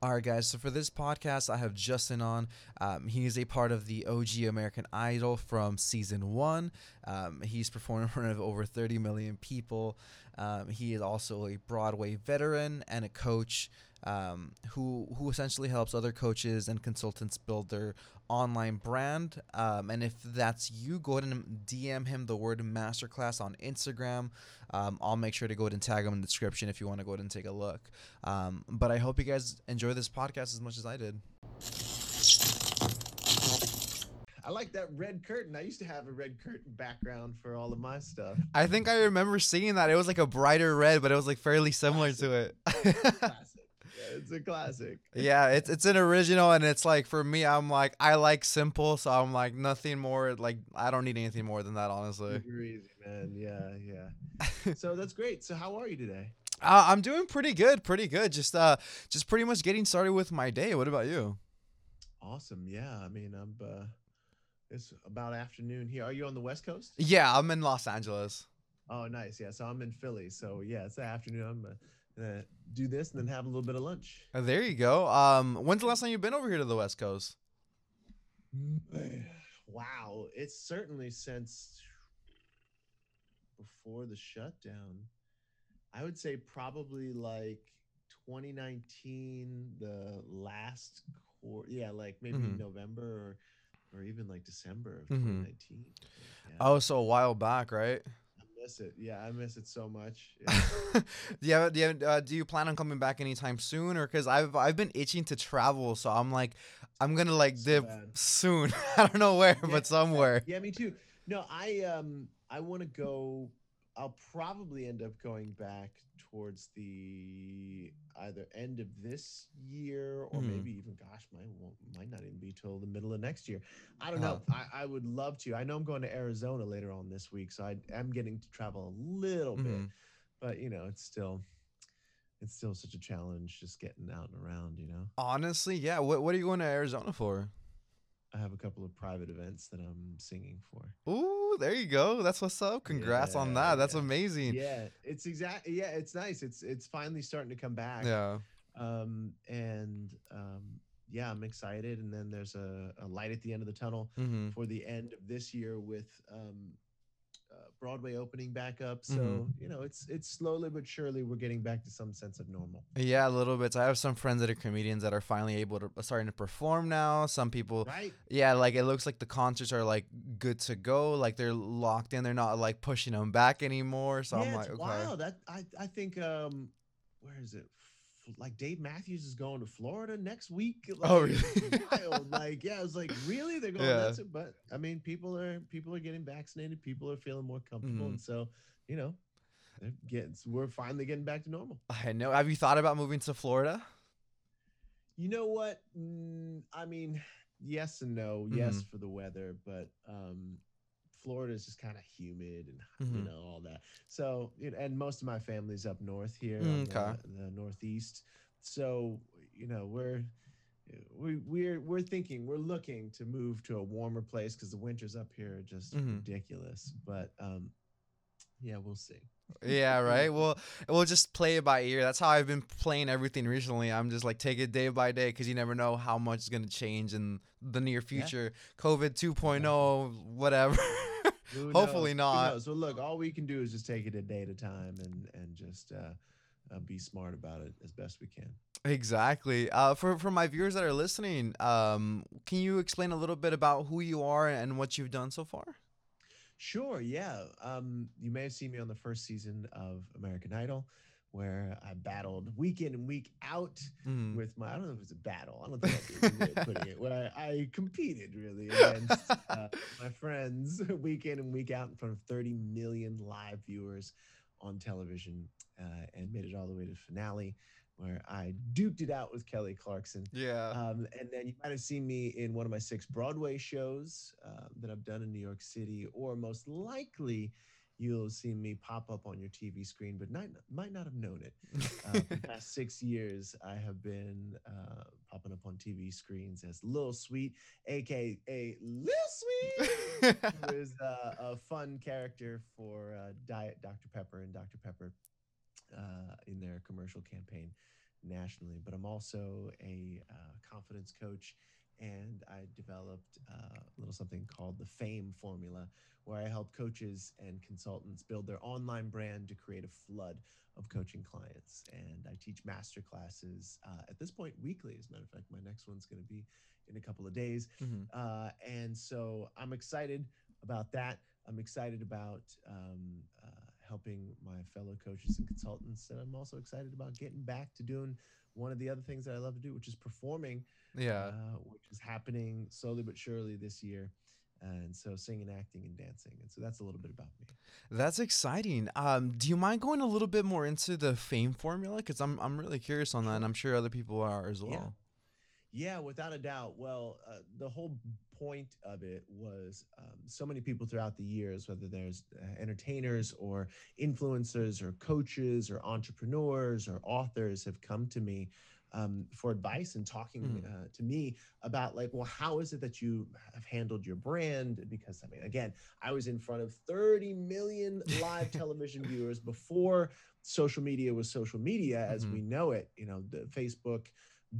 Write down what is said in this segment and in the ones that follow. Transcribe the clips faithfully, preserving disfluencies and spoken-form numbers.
All right, guys, so for this podcast, I have Justin on. Um, he is a part of the O G American Idol from season one. Um, he's performed in front of over thirty million people. Um, he is also a Broadway veteran and a coach um, who who essentially helps other coaches and consultants build their online brand. Um, and if that's you, go ahead and D M him the word masterclass on Instagram. Um, I'll make sure to go ahead and tag him in the description if you want to go ahead and take a look. Um, but I hope you guys enjoy this podcast as much as I did. I like that red curtain. I used to have a red curtain background for all of my stuff. I think I remember seeing that. It was like a brighter red, but it was like fairly similar classic. to it. Classic. Yeah, it's a classic. Yeah, it's it's an original, and it's like for me, I'm like I like simple, so I'm like nothing more. Like I don't need anything more than that, honestly. You're easy, man. Yeah, yeah. So that's great. So how are you today? Uh, I'm doing pretty good, pretty good. Just uh, just pretty much getting started with my day. What about you? Awesome. Yeah. I mean, I'm. Uh... It's about afternoon here. Are you on the West Coast? Yeah, I'm in Los Angeles. Oh, nice. Yeah, so I'm in Philly. So, yeah, it's the afternoon. I'm going to do this and then have a little bit of lunch. Oh, there you go. Um, when's the last time you've been over here to the West Coast? Wow. It's certainly since before the shutdown. I would say probably like twenty nineteen, the last quarter. Yeah, like maybe mm-hmm. November or or even like December of twenty nineteen. Mm-hmm. Yeah. Oh, so a while back, right? I miss it. Yeah, I miss it so much. Yeah. yeah, yeah uh, do you plan on coming back anytime soon? Or because I've I've been itching to travel, so I'm like, I'm gonna like so dip bad. soon. I don't know where, yeah, but somewhere. Yeah, me too. No, I um I want to go. I'll probably end up going back towards the either end of this year or mm. maybe even, gosh, mine won't, might not even be till the middle of next year. I don't know. I, I would love to. I know I'm going to Arizona later on this week, so I am getting to travel a little mm. bit. But, you know, it's still it's still such a challenge just getting out and around, you know? Honestly, yeah. What, what are you going to Arizona for? I have a couple of private events that I'm singing for. Ooh, there you go. That's what's up. Congrats yeah, on that. That's yeah. amazing. Yeah, it's exactly. Yeah, it's nice. It's it's finally starting to come back. Yeah. Um and um yeah, I'm excited. And then there's a, a light at the end of the tunnel mm-hmm. for the end of this year with um uh, Broadway opening back up. So mm-hmm. you know, it's it's slowly but surely we're getting back to some sense of normal. Yeah, a little bit. So I have some friends that are comedians that are finally able to starting to perform now. Some people, right? Yeah, like it looks like the concerts are like good to go. Like they're locked in. They're not like pushing them back anymore. So yeah, I'm like, okay. Wow, that I I think um, where is it? Like Dave Matthews is going to Florida next week. Like, oh, really? Wild. Like, yeah, I was like, really? They're going yeah. that's it. But I mean, people are people are getting vaccinated. People are feeling more comfortable, mm-hmm. and so you know, it gets, we're finally getting back to normal. I know. Have you thought about moving to Florida? You know what? Mm, I mean, yes and no. Mm-hmm. Yes for the weather, but um, Florida is just kind of humid and mm-hmm. you know all that. So you know, and most of my family's up north here, okay. on the, the Northeast. So you know we're we we're we're thinking we're looking to move to a warmer place because the winters up here are just mm-hmm. ridiculous. But um, yeah, we'll see. Yeah, right. Well, we'll just play it by ear. That's how I've been playing everything recently. I'm just like take it day by day because you never know how much is going to change in the near future. Yeah. COVID two point oh, yeah. whatever. Hopefully not. So look, all we can do is just take it a day at a time and and just uh, uh, be smart about it as best we can. Exactly. Uh, for for my viewers that are listening, um, can you explain a little bit about who you are and what you've done so far? Sure. Yeah. Um, you may have seen me on the first season of American Idol, where I battled week in and week out mm. with my, I don't know if it's a battle. I don't think that's a good way of putting it. Where I, I competed really against uh, my friends week in and week out in front of thirty million live viewers on television uh, and made it all the way to the finale, where I duked it out with Kelly Clarkson. Yeah. Um, and then you might have seen me in one of my six Broadway shows uh, that I've done in New York City, or most likely you'll see me pop up on your T V screen, but not, might not have known it. Uh, for the past six years, I have been uh, popping up on T V screens as Lil Sweet, a k a. Lil Sweet, who is uh, a fun character for uh, Diet Doctor Pepper and Doctor Pepper. Uh, in their commercial campaign. nationally, but I'm also a uh, confidence coach, and I developed uh, a little something called the Fame Formula, where I help coaches and consultants build their online brand to create a flood of coaching clients. And I teach master classes uh, at this point weekly. As a matter of fact, my next one's going to be in a couple of days. Mm-hmm. Uh, and so I'm excited about that. I'm excited about um, uh, helping my fellow coaches and consultants. And I'm also excited about getting back to doing one of the other things that I love to do, which is performing, yeah, uh, which is happening slowly but surely this year. And so singing, acting, and dancing. And so that's a little bit about me. That's exciting. Um, do you mind going a little bit more into the Fame Formula? Because I'm, I'm really curious on that, and I'm sure other people are as well. Yeah. Yeah, without a doubt. Well, uh, the whole point of it was um, so many people throughout the years, whether there's uh, entertainers or influencers or coaches or entrepreneurs or authors, have come to me um, for advice and talking mm. uh, to me about, like, well, how is it that you have handled your brand? Because, I mean, again, I was in front of thirty million live television viewers before social media was social media as mm-hmm. we know it. You know, the Facebook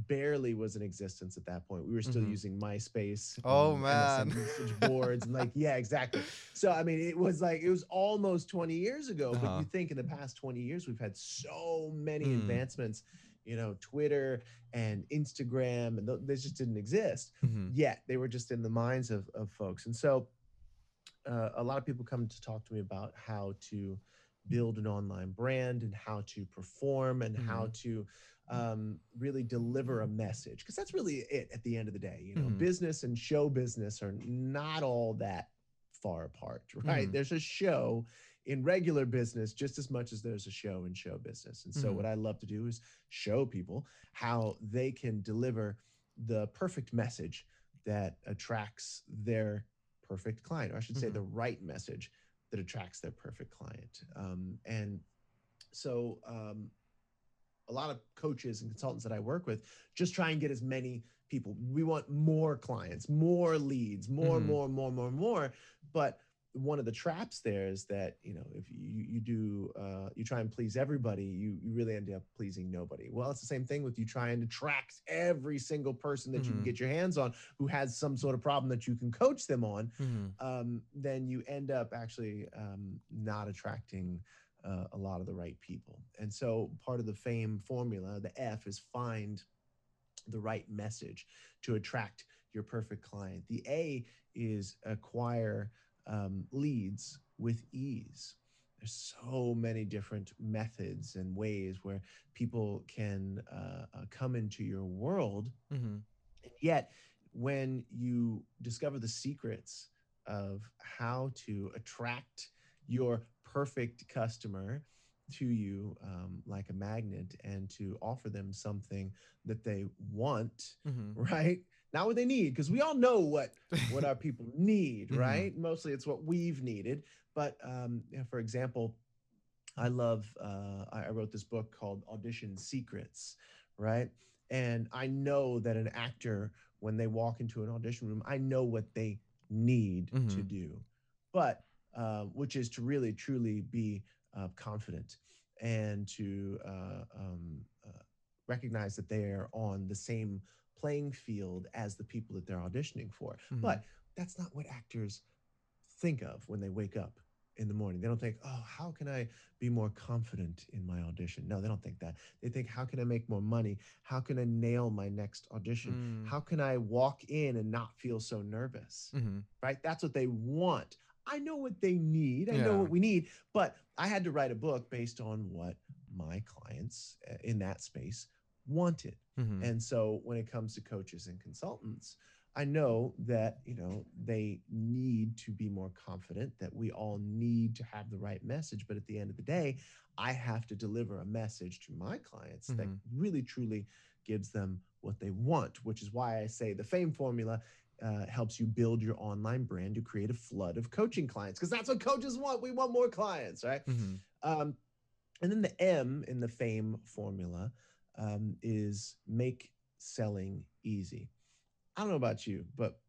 barely was in existence at that point. We were still mm-hmm. using MySpace. Oh um, man, message boards and like, yeah, exactly. So I mean, it was like it was almost twenty years ago. Uh-huh. But you think in the past twenty years we've had so many mm. advancements. You know, Twitter and Instagram, and th- they just didn't exist mm-hmm. yet. They were just in the minds of of folks. And so, uh, a lot of people come to talk to me about how to build an online brand and how to perform and mm-hmm. how to um, really deliver a message. Because that's really it at the end of the day. You know, mm-hmm. business and show business are not all that far apart, right? Mm-hmm. There's a show in regular business just as much as there's a show in show business. And so mm-hmm. what I love to do is show people how they can deliver the perfect message that attracts their perfect client, or I should say mm-hmm. the right message that attracts their perfect client. Um, and so um, a lot of coaches and consultants that I work with just try and get as many people. We want more clients, more leads, more, mm-hmm. more, more, more, more. But one of the traps there is that, you know, if you, you do, uh, you try and please everybody, you, you really end up pleasing nobody. Well, it's the same thing with you trying to track every single person that mm-hmm. you can get your hands on who has some sort of problem that you can coach them on. Mm-hmm. Um, then you end up actually um, not attracting uh, a lot of the right people. And so part of the Fame Formula, the F is find the right message to attract your perfect client. The A is acquire Um, leads with ease. There's so many different methods and ways where people can uh, uh, come into your world. Mm-hmm. And yet, when you discover the secrets of how to attract your perfect customer to you um, like a magnet, and to offer them something that they want, mm-hmm. right? Not what they need, because we all know what what our people need, mm-hmm. right? Mostly it's what we've needed. But um, you know, for example, I love, uh, I wrote this book called Audition Secrets, right? And I know that an actor, when they walk into an audition room, I know what they need mm-hmm. to do, but uh, which is to really, truly be Uh, confident and to uh, um, uh, recognize that they are on the same playing field as the people that they're auditioning for. Mm-hmm. But that's not what actors think of when they wake up in the morning. They don't think, oh, how can I be more confident in my audition? No, they don't think that. They think, how can I make more money? How can I nail my next audition? Mm. How can I walk in and not feel so nervous? Mm-hmm. Right? That's what they want. I know what they need. I yeah. know what we need, but I had to write a book based on what my clients in that space wanted. Mm-hmm. And so when it comes to coaches and consultants, I know that, you know, they need to be more confident, that we all need to have the right message. But at the end of the day, I have to deliver a message to my clients mm-hmm. that really, truly gives them what they want, which is why I say the Fame Formula Uh, helps you build your online brand to create a flood of coaching clients, because that's what coaches want. We want more clients, right? Mm-hmm. Um, and then the M in the Fame Formula um, is make selling easy. I don't know about you, but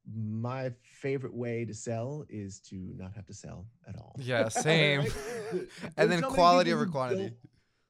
my favorite way to sell is to not have to sell at all. Yeah, same. Right? And then quality over quantity.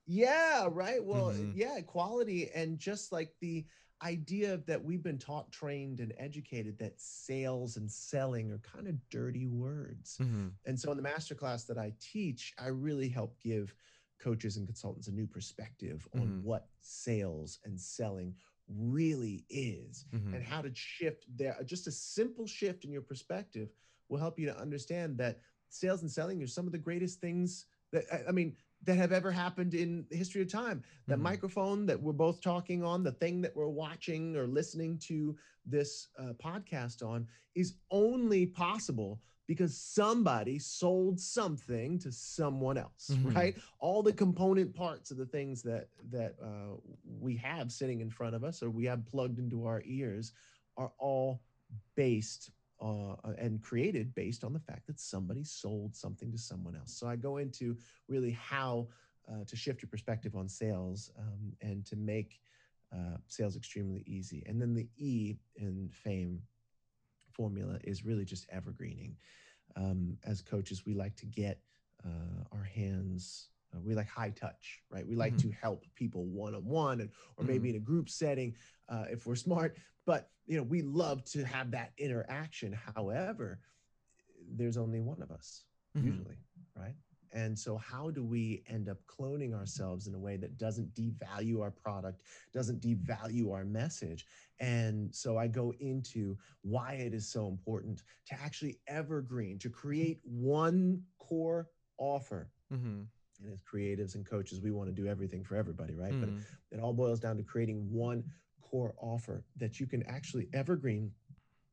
Yeah, right. Well, mm-hmm. yeah, quality. And just like the idea that we've been taught, trained, and educated that sales and selling are kind of dirty words. Mm-hmm. And so in the masterclass that I teach, I really help give coaches and consultants a new perspective on mm-hmm. what sales and selling really is, mm-hmm. and how to shift there. Just a simple shift in your perspective will help you to understand that sales and selling are some of the greatest things that, I mean, that have ever happened in the history of time. That mm-hmm. microphone that we're both talking on, the thing that we're watching or listening to this uh, podcast on, is only possible because somebody sold something to someone else, mm-hmm. right? All the component parts of the things that that uh, we have sitting in front of us or we have plugged into our ears are all based Uh, and created based on the fact that somebody sold something to someone else. So I go into really how uh, to shift your perspective on sales um, and to make uh, sales extremely easy. And then the E in Fame Formula is really just evergreening. Um, as coaches, we like to get uh, our hands, uh, we like high touch, right? We like mm-hmm. to help people one-on-one and, or maybe mm-hmm. in a group setting uh, if we're smart. But, you know, we love to have that interaction. However, there's only one of us mm-hmm. usually, right? And so how do we end up cloning ourselves in a way that doesn't devalue our product, doesn't devalue our message? And so I go into why it is so important to actually evergreen, to create one core offer. Mm-hmm. And as creatives and coaches, we want to do everything for everybody, right? Mm-hmm. But it all boils down to creating one core offer that you can actually evergreen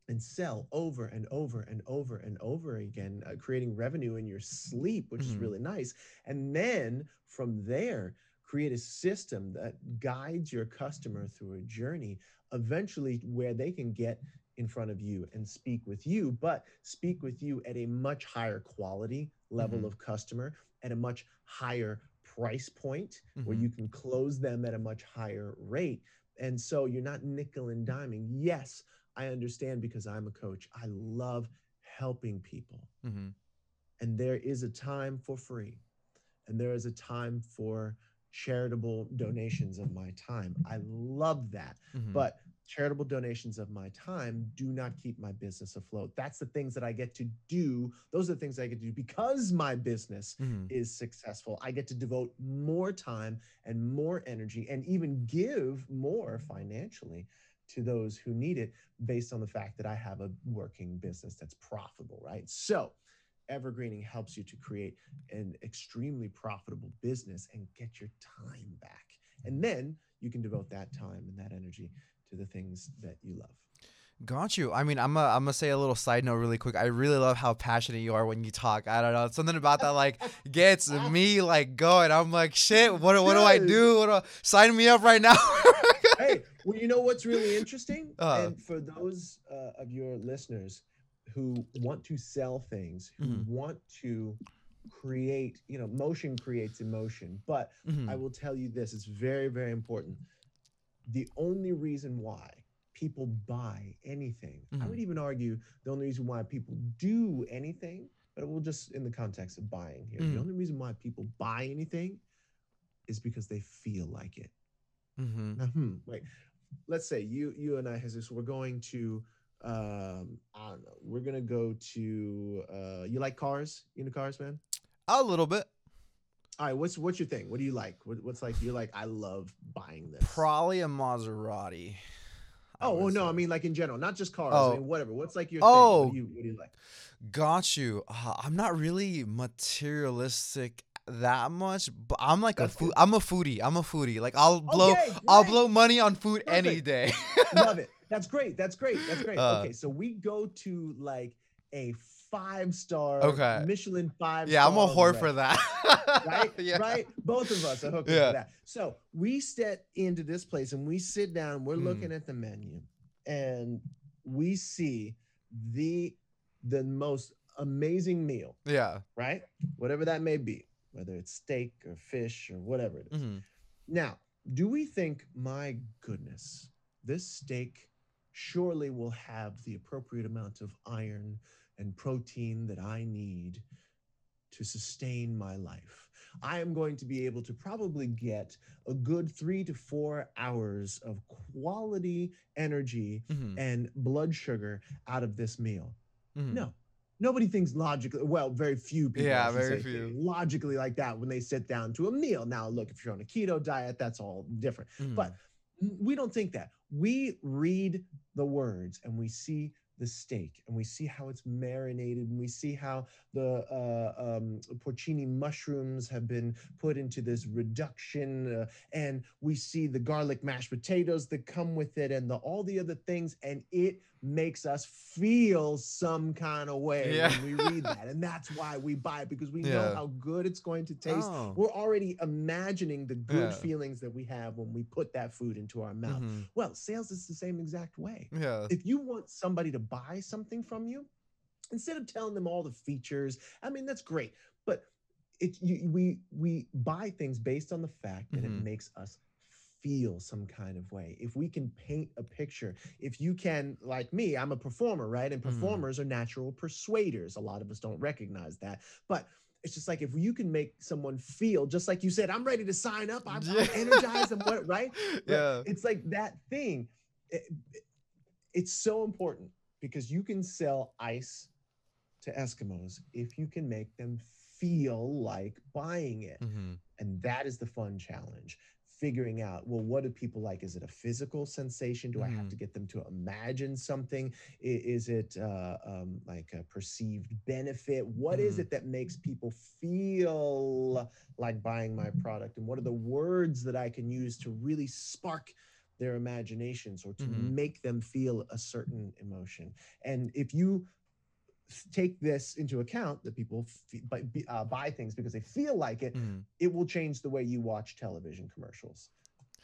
and sell over and over and over and over again, uh, creating revenue in your sleep, which mm-hmm. is really nice. And then from there, create a system that guides your customer through a journey, eventually where they can get in front of you and speak with you, but speak with you at a much higher quality level mm-hmm. of customer, at a much higher price point, mm-hmm. where you can close them at a much higher rate. And so you're not nickel and diming. Yes, I understand, because I'm a coach. I love helping people. Mm-hmm. And there is a time for free. And there is a time for charitable donations of my time. I love that. Mm-hmm. But charitable donations of my time do not keep my business afloat. That's the things that I get to do. Those are the things I get to do because my business mm-hmm. is successful. I get to devote more time and more energy and even give more financially to those who need it, based on the fact that I have a working business that's profitable, right? So evergreening helps you to create an extremely profitable business and get your time back. And then you can devote that time and that energy to the things that you love. Got you. I mean, I'm going I'm to say a little side note really quick. I really love how passionate you are when you talk. I don't know. Something about that, like, gets me, like, going. I'm like, shit, what, what do I do? What do I, sign me up right now. Hey, well, you know what's really interesting? Uh, and for those uh, of your listeners who want to sell things, who mm-hmm. want to create, you know, motion creates emotion. But mm-hmm. I will tell you this, it's very, very important. The only reason why people buy anything, mm-hmm. I would even argue the only reason why people do anything, but we'll just in the context of buying here, mm-hmm. the only reason why people buy anything is because they feel like it. Mm-hmm. Now, hmm, wait, let's say you you and I, Jesus, we're going to, um, I don't know, we're going to go to, uh, you like cars? You into cars, man? A little bit. All right, what's what's your thing? What do you like? What, what's like you're like, I love buying this. Probably a Maserati. Oh, well, no, I mean like in general, not just cars. Oh. I mean, whatever. What's like your oh. thing? What do you, what do you like? Got you. Uh, I'm not really materialistic that much, but I'm like That's a food. Good. I'm a foodie. I'm a foodie. Like I'll blow okay, I'll blow money on food Perfect. any day. Love it. That's great. That's great. That's great. Uh, okay, so we go to like a five-star okay. Michelin five. Yeah, I'm a whore right. for that. Right? Yeah. Right? Both of us are hooked yeah. for that. So we step into this place and we sit down, we're mm. looking at the menu, and we see the the most amazing meal. Yeah. Right? Whatever that may be, whether it's steak or fish or whatever it is. Mm-hmm. Now, do we think, my goodness, this steak surely will have the appropriate amount of iron and protein that I need to sustain my life. I am going to be able to probably get a good three to four hours of quality energy mm-hmm. and blood sugar out of this meal. Mm-hmm. No, nobody thinks logically. Well, very few people yeah, very few. logically like that when they sit down to a meal. Now, look, if you're on a keto diet, that's all different. Mm-hmm. But we don't think that. We read the words and we see the steak and we see how it's marinated and we see how the uh, um, porcini mushrooms have been put into this reduction uh, and we see the garlic mashed potatoes that come with it and the, all the other things, and it makes us feel some kind of way yeah. when we read that. And that's why we buy it, because we yeah. know how good it's going to taste. Oh. We're already imagining the good yeah. feelings that we have when we put that food into our mouth. Mm-hmm. Well, sales is the same exact way. Yeah. If you want somebody to buy something from you, instead of telling them all the features, I mean, that's great, but it you, we we buy things based on the fact that mm-hmm. it makes us feel some kind of way. If we can paint a picture, if you can, like me, I'm a performer, right? And performers mm-hmm. are natural persuaders. A lot of us don't recognize that, but it's just like, if you can make someone feel, just like you said, I'm ready to sign up, I'm, I'm energized, and what, right? Yeah. It's like that thing. It, it, it's so important, because you can sell ice to Eskimos if you can make them feel like buying it. Mm-hmm. And that is the fun challenge. Figuring out, well, what do people like? Is it a physical sensation? Do mm. I have to get them to imagine something? Is it uh, um, like a perceived benefit? What mm. is it that makes people feel like buying my product? And what are the words that I can use to really spark their imaginations or to mm-hmm. make them feel a certain emotion? And if you take this into account, that people f- buy, uh, buy things because they feel like it, mm. it will change the way you watch television commercials.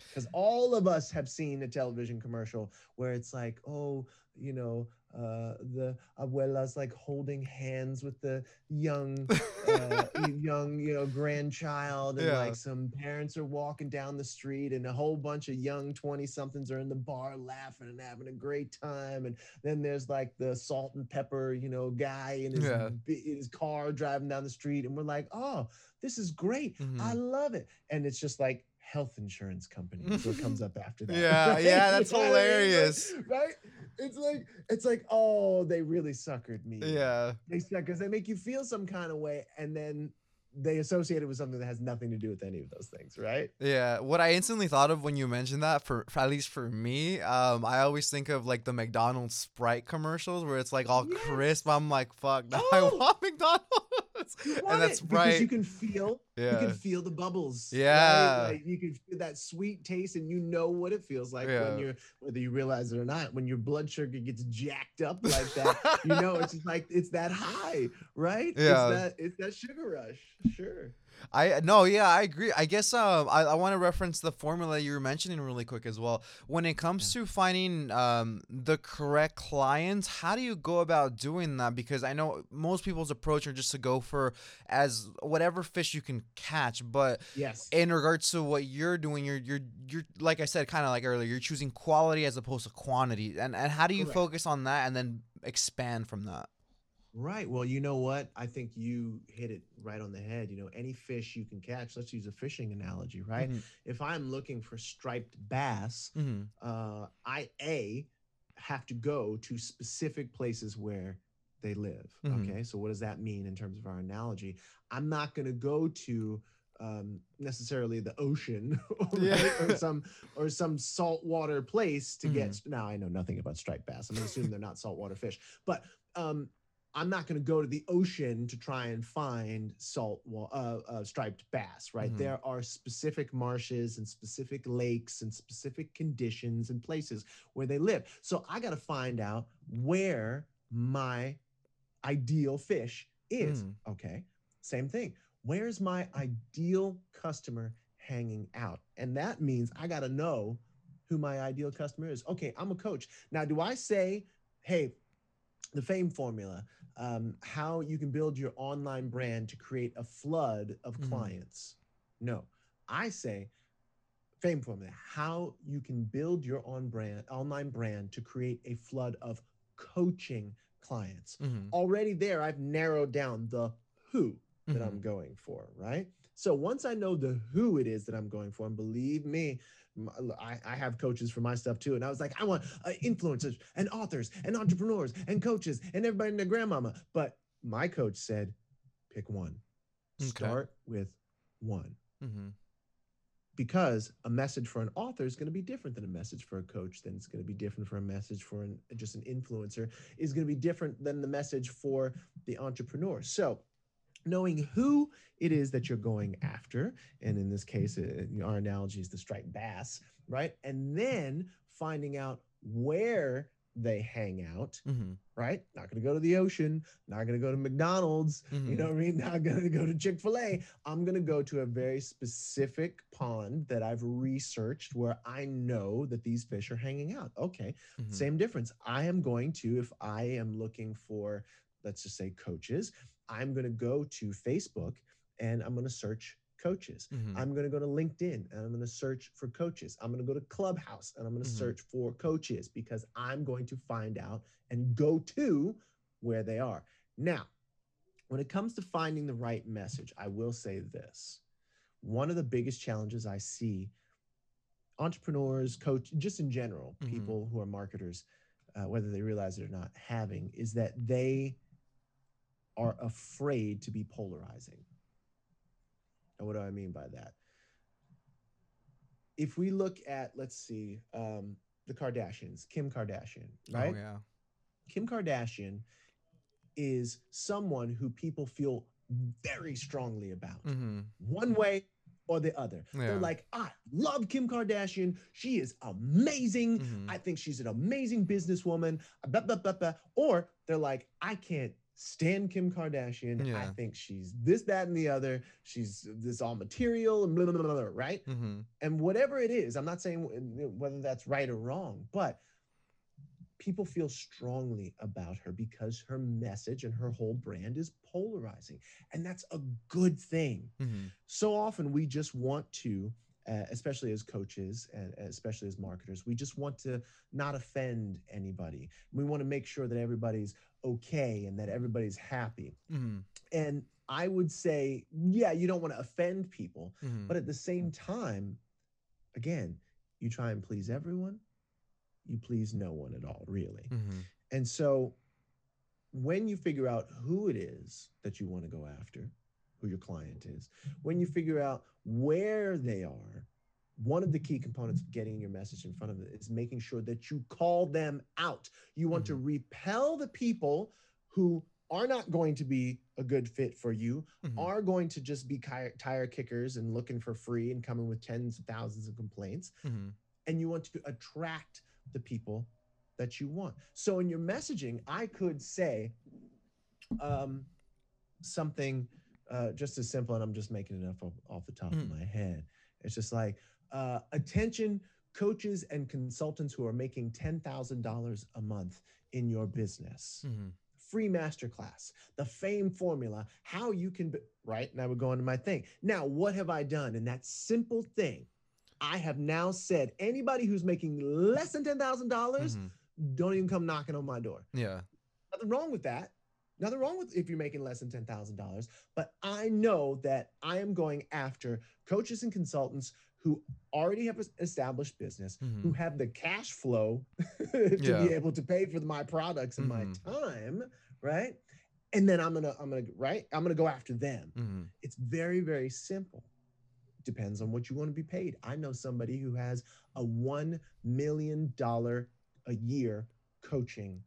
Because all of us have seen a television commercial where it's like, oh, you know, uh, the abuela's like holding hands with the young, uh, young, you know, grandchild, and yeah. like some parents are walking down the street, and a whole bunch of young twenty-somethings are in the bar laughing and having a great time. And then there's like the salt and pepper, you know, guy in his, yeah. in his car driving down the street, and we're like, oh, this is great, mm-hmm. I love it. And it's just like health insurance company is what comes up after that. Yeah, right? yeah, that's hilarious. Right? It's like, it's like, oh, they really suckered me. Yeah. They suck, because they make you feel some kind of way, and then they associate it with something that has nothing to do with any of those things, right? Yeah. What I instantly thought of when you mentioned that, for, for at least for me, um, I always think of like the McDonald's Sprite commercials where it's like all yes. crisp. I'm like, fuck, now oh. I want McDonald's. You want and that's it, Sprite. Because you can feel, yeah. you can feel the bubbles. Yeah. Right? Like you can feel that sweet taste, and you know what it feels like yeah. when you're, whether you realize it or not, when your blood sugar gets jacked up like that, you know, it's just like, it's that high, right? Yeah. It's that, it's that sugar rush. Sure. I no, yeah, I agree. I guess um, I, I want to reference the formula you were mentioning really quick as well. When it comes yeah. to finding um, the correct clients, how do you go about doing that? Because I know most people's approach are just to go for as whatever fish you can catch. But yes. in regards to what you're doing, you're you're you're like I said, kind of like earlier, you're choosing quality as opposed to quantity. And and how do you correct. Focus on that and then expand from that? Right. Well, you know what? I think you hit it right on the head. You know, any fish you can catch, let's use a fishing analogy, right? Mm-hmm. If I'm looking for striped bass, mm-hmm. uh, I, A, have to go to specific places where they live. Mm-hmm. Okay. So what does that mean in terms of our analogy? I'm not going to go to um, necessarily the ocean yeah. right? or some or some saltwater place to mm-hmm. get. Now, I know nothing about striped bass. I'm going to assume they're not saltwater fish. But um I'm not going to go to the ocean to try and find salt, uh, uh, striped bass, right? Mm-hmm. There are specific marshes and specific lakes and specific conditions and places where they live. So I got to find out where my ideal fish is. Mm. Okay. Same thing. Where's my ideal customer hanging out? And that means I got to know who my ideal customer is. Okay. I'm a coach. Now, do I say, hey, the Fame Formula, um, how you can build your online brand to create a flood of mm-hmm. clients? No, I say Fame Formula, how you can build your on brand, online brand to create a flood of coaching clients. Mm-hmm. Already there, I've narrowed down the who. that mm-hmm. I'm going for, right? So once I know the who it is that I'm going for, and believe me, I, I have coaches for my stuff too. And I was like, I want uh, influencers and authors and entrepreneurs and coaches and everybody and their grandmama. But my coach said, pick one. Okay. Start with one. Mm-hmm. Because a message for an author is going to be different than a message for a coach, then it's going to be different for a message for an, just an influencer, is going to be different than the message for the entrepreneur. So knowing who it is that you're going after, and in this case, it, our analogy is the striped bass, right? And then finding out where they hang out, mm-hmm. right? Not going to go to the ocean, not going to go to McDonald's, mm-hmm. you know what I mean? Not going to go to Chick-fil-A. I'm going to go to a very specific pond that I've researched where I know that these fish are hanging out. Okay, mm-hmm. same difference. I am going to, if I am looking for, let's just say coaches, I'm going to go to Facebook and I'm going to search coaches. Mm-hmm. I'm going to go to LinkedIn and I'm going to search for coaches. I'm going to go to Clubhouse and I'm going to mm-hmm. search for coaches, because I'm going to find out and go to where they are. Now, when it comes to finding the right message, I will say this. One of the biggest challenges I see entrepreneurs, coaches, just in general, mm-hmm. people who are marketers, uh, whether they realize it or not, having is that they are afraid to be polarizing. And what do I mean by that? If we look at, let's see, um, the Kardashians, Kim Kardashian, right? Oh, yeah. Kim Kardashian is someone who people feel very strongly about. Mm-hmm. One way or the other. Yeah. They're like, I love Kim Kardashian. She is amazing. Mm-hmm. I think she's an amazing businesswoman. Blah, blah, blah, blah. Or they're like, I can't stand Kim Kardashian. Yeah. I think she's this, that, and the other. She's this all material and blah, blah, blah, blah, right? Mm-hmm. And whatever it is, I'm not saying whether that's right or wrong, but people feel strongly about her because her message and her whole brand is polarizing. And that's a good thing. Mm-hmm. So often we just want to, Uh, especially as coaches and especially as marketers, we just want to not offend anybody. We want to make sure that everybody's okay and that everybody's happy. Mm-hmm. And I would say, yeah, you don't want to offend people, mm-hmm. but at the same time, again, you try and please everyone, you please no one at all, really. Mm-hmm. And so when you figure out who it is that you want to go after, who your client is, when you figure out where they are, one of the key components of getting your message in front of it is making sure that you call them out. You want mm-hmm. to repel the people who are not going to be a good fit for you, mm-hmm. are going to just be tire kickers and looking for free and coming with tens of thousands of complaints. Mm-hmm. And you want to attract the people that you want. So in your messaging, I could say um, something Uh, just as simple, and I'm just making it up off, off the top mm. of my head. It's just like, uh, attention coaches and consultants who are making ten thousand dollars a month in your business. Mm-hmm. Free masterclass, the Fame Formula, how you can be, right? And I would go into my thing. Now, what have I done? And that simple thing, I have now said, anybody who's making less than ten thousand dollars, mm-hmm. don't even come knocking on my door. Yeah. Nothing wrong with that. Nothing wrong with if you're making less than ten thousand dollars, but I know that I am going after coaches and consultants who already have established business, mm-hmm. who have the cash flow to yeah. be able to pay for my products and mm-hmm. my time, right? And then I'm gonna, I'm gonna, right? I'm gonna go after them. Mm-hmm. It's very, very simple. Depends on what you want to be paid. I know somebody who has a one million dollars a year coaching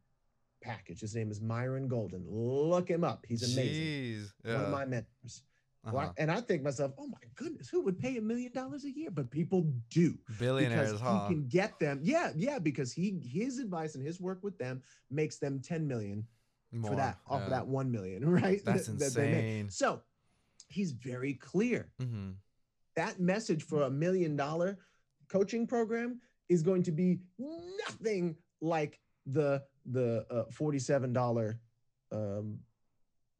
package. His name is Myron Golden. Look him up. He's amazing. Jeez, yeah. One of my mentors. Uh-huh. Well, I, and I think to myself, oh my goodness, who would pay a million dollars a year? But people do. Billionaires, because huh? he can get them. Yeah, yeah, because he his advice and his work with them makes them ten million more, for that yeah. off of that one million, right? That's that, insane. That they make. So he's very clear. Mm-hmm. That message for a million dollar coaching program is going to be nothing like the the uh, forty-seven dollars um,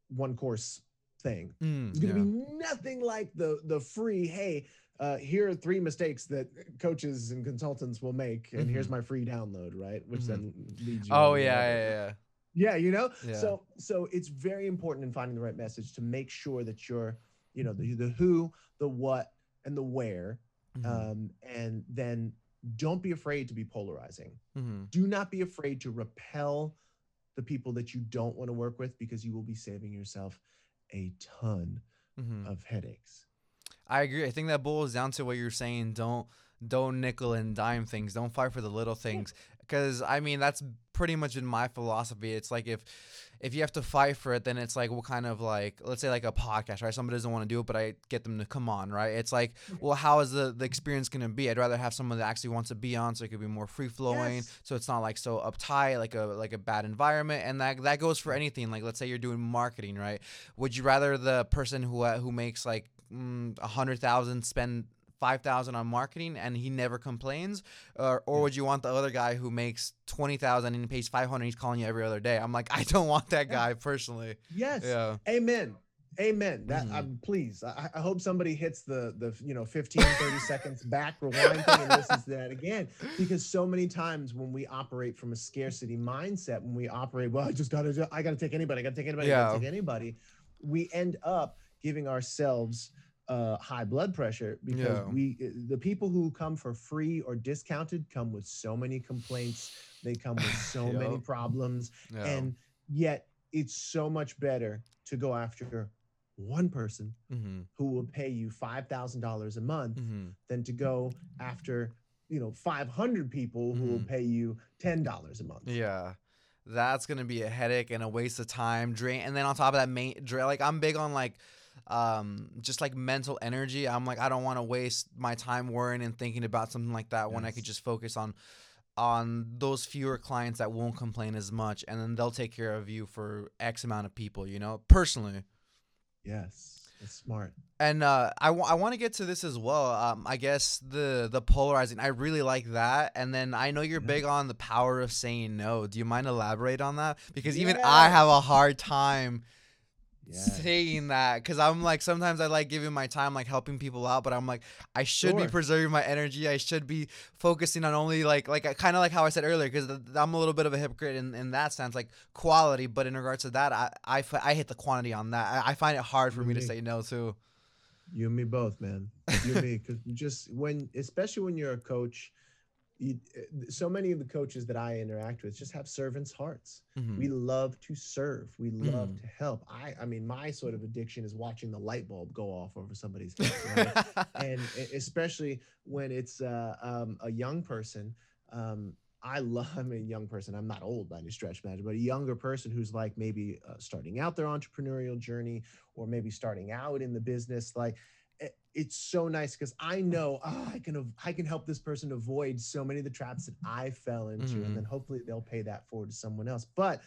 one course thing. Mm, it's going to yeah. be nothing like the the free, hey, uh, here are three mistakes that coaches and consultants will make, and mm-hmm. here's my free download, right? Which mm-hmm. then leads you. Oh, yeah, yeah, yeah. Yeah, you know? Yeah. So so it's very important in finding the right message to make sure that you're, you know, the, the who, the what, and the where. Mm-hmm. Um, and then don't be afraid to be polarizing. Mm-hmm. Do not be afraid to repel the people that you don't want to work with, because you will be saving yourself a ton mm-hmm. of headaches. I agree. I think that boils down to what you're saying. Don't don't nickel and dime things. Don't fight for the little things. Because, I mean, that's pretty much in my philosophy. It's like if if you have to fight for it, then it's like, well, kind of like, let's say like a podcast, right? Somebody doesn't want to do it, but I get them to come on, right? It's like, well, how is the, the experience going to be? I'd rather have someone that actually wants to be on, so it could be more free-flowing. Yes. So it's not like so uptight, like a like a bad environment. And that that goes for anything. Like, let's say you're doing marketing, right? Would you rather the person who uh, who makes like mm, one hundred thousand spend five thousand on marketing and he never complains, uh, or would you want the other guy who makes twenty thousand and he pays five hundred and he's calling you every other day? I'm like, I don't want that guy personally. Yes. Yeah. Amen. Amen. That mm-hmm. I'm pleased. I, I hope somebody hits the, the, you know, fifteen, thirty seconds back rewind thing and listens to that again, because so many times when we operate from a scarcity mindset, when we operate, well, I just gotta, I gotta take anybody, I gotta take anybody, yeah. I gotta take anybody, we end up giving ourselves Uh, high blood pressure, because yeah. we the people who come for free or discounted come with so many complaints, they come with so yep. many problems, yep. and yet it's so much better to go after one person mm-hmm. who will pay you five thousand dollars a month mm-hmm. than to go after, you know, five hundred people mm-hmm. who will pay you ten dollars a month. Yeah. That's gonna be a headache and a waste of time. Drain, and then on top of that, main drain, like I'm big on like um just like mental energy. I'm like, I don't want to waste my time worrying and thinking about something like that yes. when I could just focus on on those fewer clients that won't complain as much, and then they'll take care of you for X amount of people, you know, personally. Yes. It's smart. And uh, I, w- I want to get to this as well. Um, I guess the the polarizing, I really like that. And then I know you're yeah. big on the power of saying no. Do you mind elaborate on that? Because even yeah. I have a hard time yeah. saying that, because I'm like, sometimes I like giving my time, like helping people out. But I'm like, I should sure. be preserving my energy. I should be focusing on only like, like kind of like how I said earlier, because I'm a little bit of a hypocrite in, in that sense, like quality. But in regards to that, I, I, I hit the quantity on that. I, I find it hard for me, me to say no too. You and me both, man. You and me, because just when, especially when you're a coach, you, so many of the coaches that I interact with just have servants' hearts. Mm-hmm. We love to serve. We love mm. to help. I, I mean, my sort of addiction is watching the light bulb go off over somebody's head, right? And especially when it's uh, um, a young person. Um, I love, I'm a young person. I'm not old by any stretch, imagine, but a younger person who's like maybe uh, starting out their entrepreneurial journey, or maybe starting out in the business. Like, it, it's so nice, because I know oh, I can I can help this person avoid so many of the traps that I fell into, mm-hmm. and then hopefully they'll pay that forward to someone else. But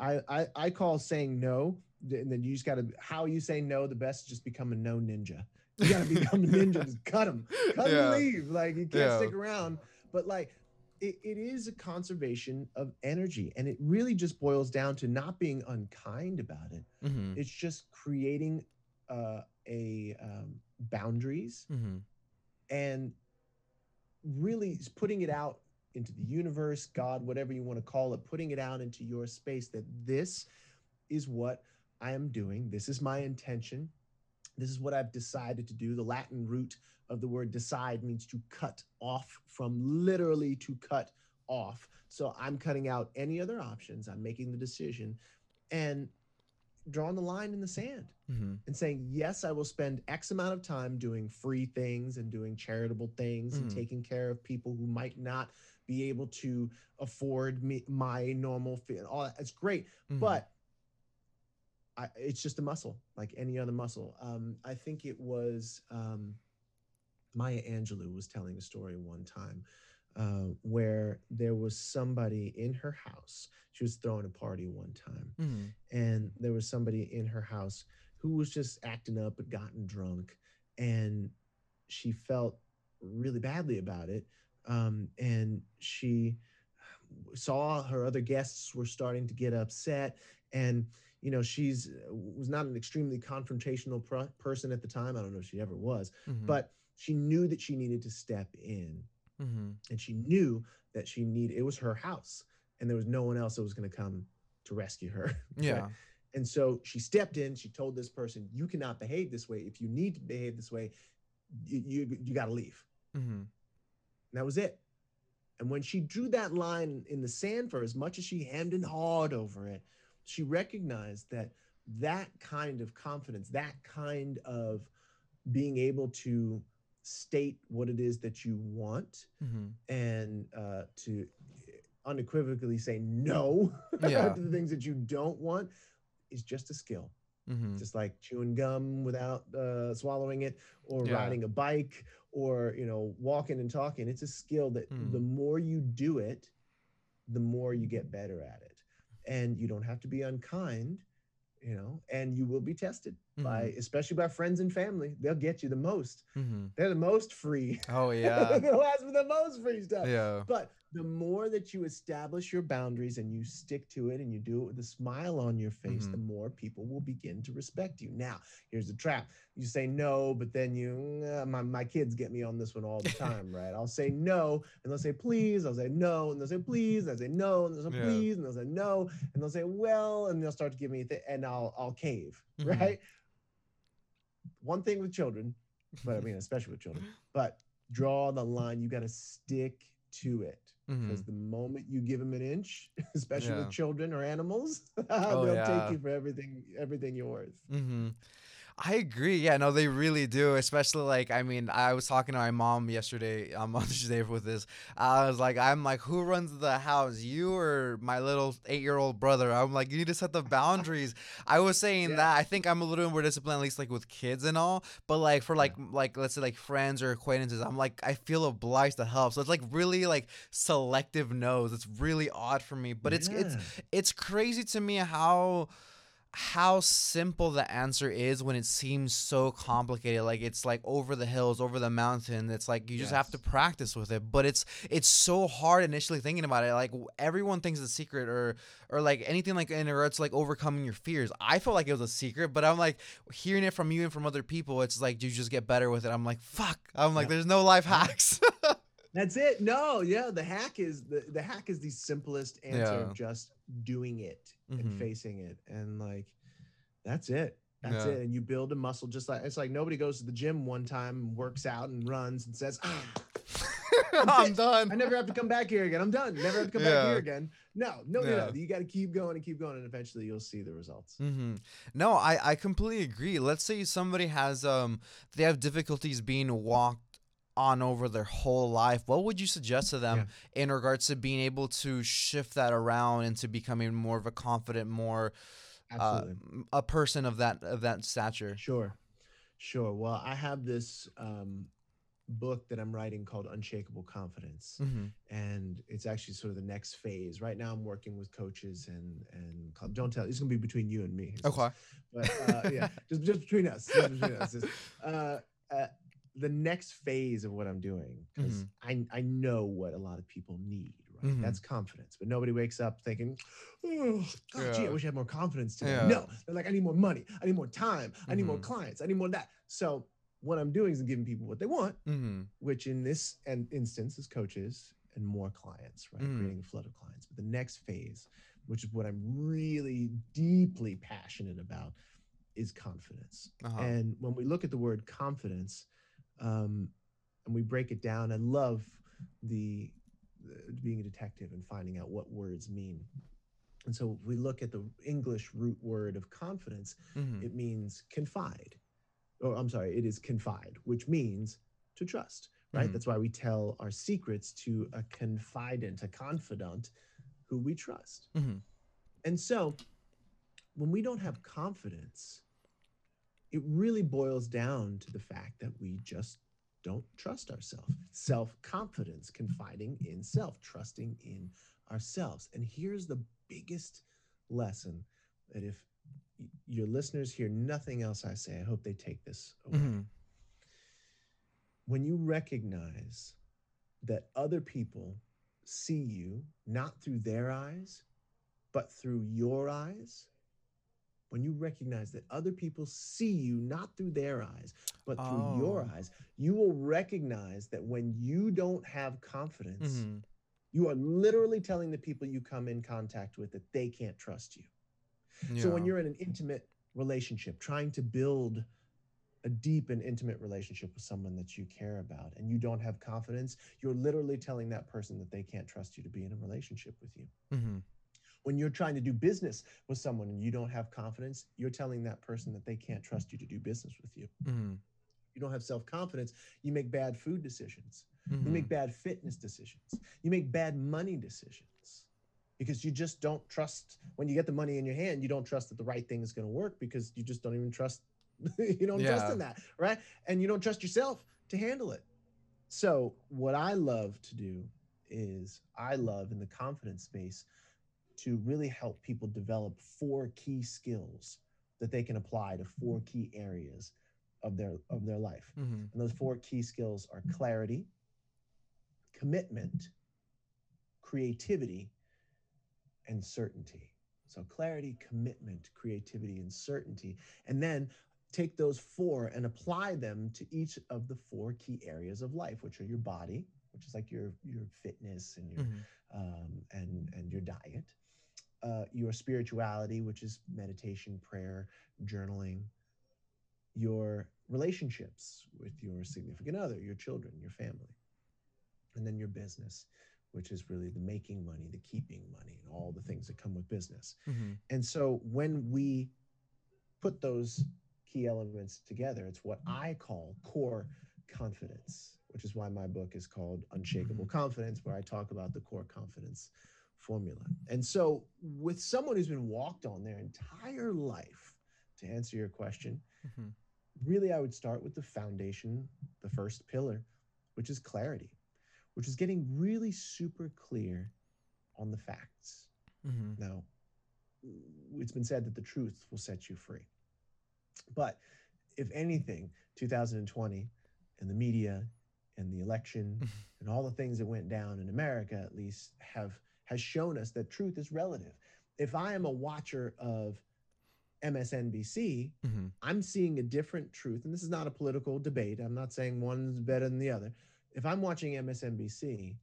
I I, I call saying no, and then you just got to, how you say no, the best is just become a no ninja. You got to become a ninja. Just cut them, cut yeah. them, leave. Like, you can't yeah. stick around. But like, It, it is a conservation of energy, and it really just boils down to not being unkind about it. Mm-hmm. It's just creating uh, a um, boundaries mm-hmm. and really putting it out into the universe, God, whatever you want to call it, putting it out into your space that this is what I am doing. This is my intention. This is what I've decided to do. The Latin root of the word decide means to cut off from, literally to cut off. So I'm cutting out any other options. I'm making the decision and drawing the line in the sand mm-hmm. and saying, yes, I will spend X amount of time doing free things and doing charitable things mm-hmm. and taking care of people who might not be able to afford me, my normal fee, and all that. It's great. Mm-hmm. But I, it's just a muscle like any other muscle. Um, I think it was, um, Maya Angelou was telling a story one time uh, where there was somebody in her house. She was throwing a party one time. Mm-hmm. And there was somebody in her house who was just acting up and gotten drunk. And she felt really badly about it. Um, and she saw her other guests were starting to get upset. And, you know, she's was not an extremely confrontational pr- person at the time. I don't know if she ever was. Mm-hmm. But she knew that she needed to step in mm-hmm. and she knew that she needed, it was her house and there was no one else that was going to come to rescue her. Yeah. Right? And so she stepped in, she told this person, you cannot behave this way. If you need to behave this way, you, you, you got to leave. Mm-hmm. And that was it. And when she drew that line in the sand, for as much as she hemmed and hawed over it, she recognized that that kind of confidence, that kind of being able to state what it is that you want, mm-hmm. and uh, to unequivocally say no yeah. to the things that you don't want, is just a skill. Mm-hmm. Just like chewing gum without uh, swallowing it, or yeah. riding a bike, or you know, walking and talking. It's a skill that mm. the more you do it, the more you get better at it. And you don't have to be unkind, you know, and you will be tested mm-hmm. by, especially by friends and family. They'll get you the most. Mm-hmm. They're the most free. Oh yeah. They'll ask for the most free stuff. Yeah. But the more that you establish your boundaries and you stick to it and you do it with a smile on your face, mm-hmm. the more people will begin to respect you. Now, here's the trap. You say no, but then you, uh, my, my kids get me on this one all the time, right? I'll say no, and they'll say, please. I'll say no, and they'll say, please. And I'll say no, and they'll say, please. And they'll say no, and they'll say, well, and they'll start to give me a thing, and I'll, I'll cave, mm-hmm. right? One thing with children, but I mean, especially with children, but draw the line. You got to stick to it. Because the moment you give them an inch, especially yeah. with children or animals, oh, they'll yeah. take you for everything, everything you're worth. Mm-hmm. I agree. Yeah, no, they really do. Especially like, I mean, I was talking to my mom yesterday on Mother's Day with this. I was like, I'm like, who runs the house, you or my little eight-year-old brother? I'm like, you need to set the boundaries. I was saying yeah. that I think I'm a little more disciplined, at least like with kids and all. But like for like, yeah. like let's say like friends or acquaintances, I'm like, I feel obliged to help. So it's like really like selective no's. It's really odd for me, but it's yeah. it's it's crazy to me how. how simple the answer is when it seems so complicated. Like it's like over the hills, over the mountain. It's like you yes. just have to practice with it. But it's it's so hard initially thinking about it. Like everyone thinks it's a secret, or or like anything like in regards to like overcoming your fears. I felt like it was a secret, but I'm like hearing it from you and from other people, it's like you just get better with it. I'm like, fuck. I'm like, yeah. there's no life hacks. That's it. No, yeah. The hack is the, the hack is the simplest answer of yeah. just doing it mm-hmm. and facing it. And like, that's it. That's yeah. it. And you build a muscle, just like, it's like nobody goes to the gym one time, works out and runs and says, ah, I'm it. done. I never have to come back here again. I'm done. Never have to come yeah. back here again. No, no, yeah. no, no. You got to keep going and keep going, and eventually you'll see the results. Mm-hmm. No, I, I completely agree. Let's say somebody has, um, they have difficulties being walked on over their whole life. What would you suggest to them yeah. in regards to being able to shift that around into becoming more of a confident, more uh, a person of that of that stature? Sure, sure. Well, I have this um, book that I'm writing called Unshakable Confidence, mm-hmm. and it's actually sort of the next phase. Right now, I'm working with coaches and and don't tell. It's gonna be between you and me. Okay, but uh, yeah, just just between us. Just between us. Just, uh, uh, the next phase of what I'm doing, because mm-hmm. I I know what a lot of people need, right? Mm-hmm. That's confidence. But nobody wakes up thinking, oh, God, yeah. gee, I wish I had more confidence today. Yeah. No, they're like, I need more money. I need more time. Mm-hmm. I need more clients. I need more of that. So what I'm doing is giving people what they want, mm-hmm. which in this and instance is coaches and more clients, right? Mm-hmm. Creating a flood of clients. But the next phase, which is what I'm really deeply passionate about, is confidence. Uh-huh. And when we look at the word confidence, Um, and we break it down. I love the, the being a detective and finding out what words mean. And so if we look at the English root word of confidence, mm-hmm. it means confide. Or I'm sorry, it is confide, which means to trust, right? Mm-hmm. That's why we tell our secrets to a confidant, a confidant who we trust. Mm-hmm. And so when we don't have confidence, it really boils down to the fact that we just don't trust ourselves. Self-confidence, confiding in self, trusting in ourselves. And here's the biggest lesson that if your listeners hear nothing else I say, I hope they take this away. Mm-hmm. When you recognize that other people see you, not through their eyes, but through your eyes, when you recognize that other people see you not through their eyes, but through oh. your eyes, you will recognize that when you don't have confidence, mm-hmm. You are literally telling the people you come in contact with that they can't trust you. Yeah. So when you're in an intimate relationship, trying to build a deep and intimate relationship with someone that you care about, and you don't have confidence, you're literally telling that person that they can't trust you to be in a relationship with you. Mm-hmm. When you're trying to do business with someone and you don't have confidence, you're telling that person that they can't trust you to do business with you. Mm-hmm. You don't have self-confidence, you make bad food decisions. Mm-hmm. You make bad fitness decisions. You make bad money decisions because you just don't trust. When you get the money in your hand, you don't trust that the right thing is going to work because you just don't even trust. you don't yeah. trust in that, right? And you don't trust yourself to handle it. So what I love to do is I love in the confidence space to really help people develop four key skills that they can apply to four key areas of their of their life. Mm-hmm. And those four key skills are clarity, commitment, creativity, and certainty. So clarity, commitment, creativity, and certainty. And then take those four and apply them to each of the four key areas of life, which are your body, which is like your your fitness and your mm-hmm. um, and and your diet, uh, your spirituality, which is meditation, prayer, journaling, your relationships with your significant other, your children, your family, and then your business, which is really the making money, the keeping money, and all the things that come with business. Mm-hmm. And so when we put those key elements together, it's what I call core confidence, which is why my book is called Unshakable mm-hmm. Confidence, where I talk about the core confidence formula. And so with someone who's been walked on their entire life, to answer your question, mm-hmm. really I would start with the foundation, the first pillar, which is clarity, which is getting really super clear on the facts. Mm-hmm. Now, it's been said that the truth will set you free. But if anything, two thousand twenty and the media and the election mm-hmm. and all the things that went down in America, at least, have has shown us that truth is relative. If I am a watcher of M S N B C, mm-hmm. I'm seeing a different truth. And this is not a political debate. I'm not saying one's better than the other. If I'm watching M S N B C,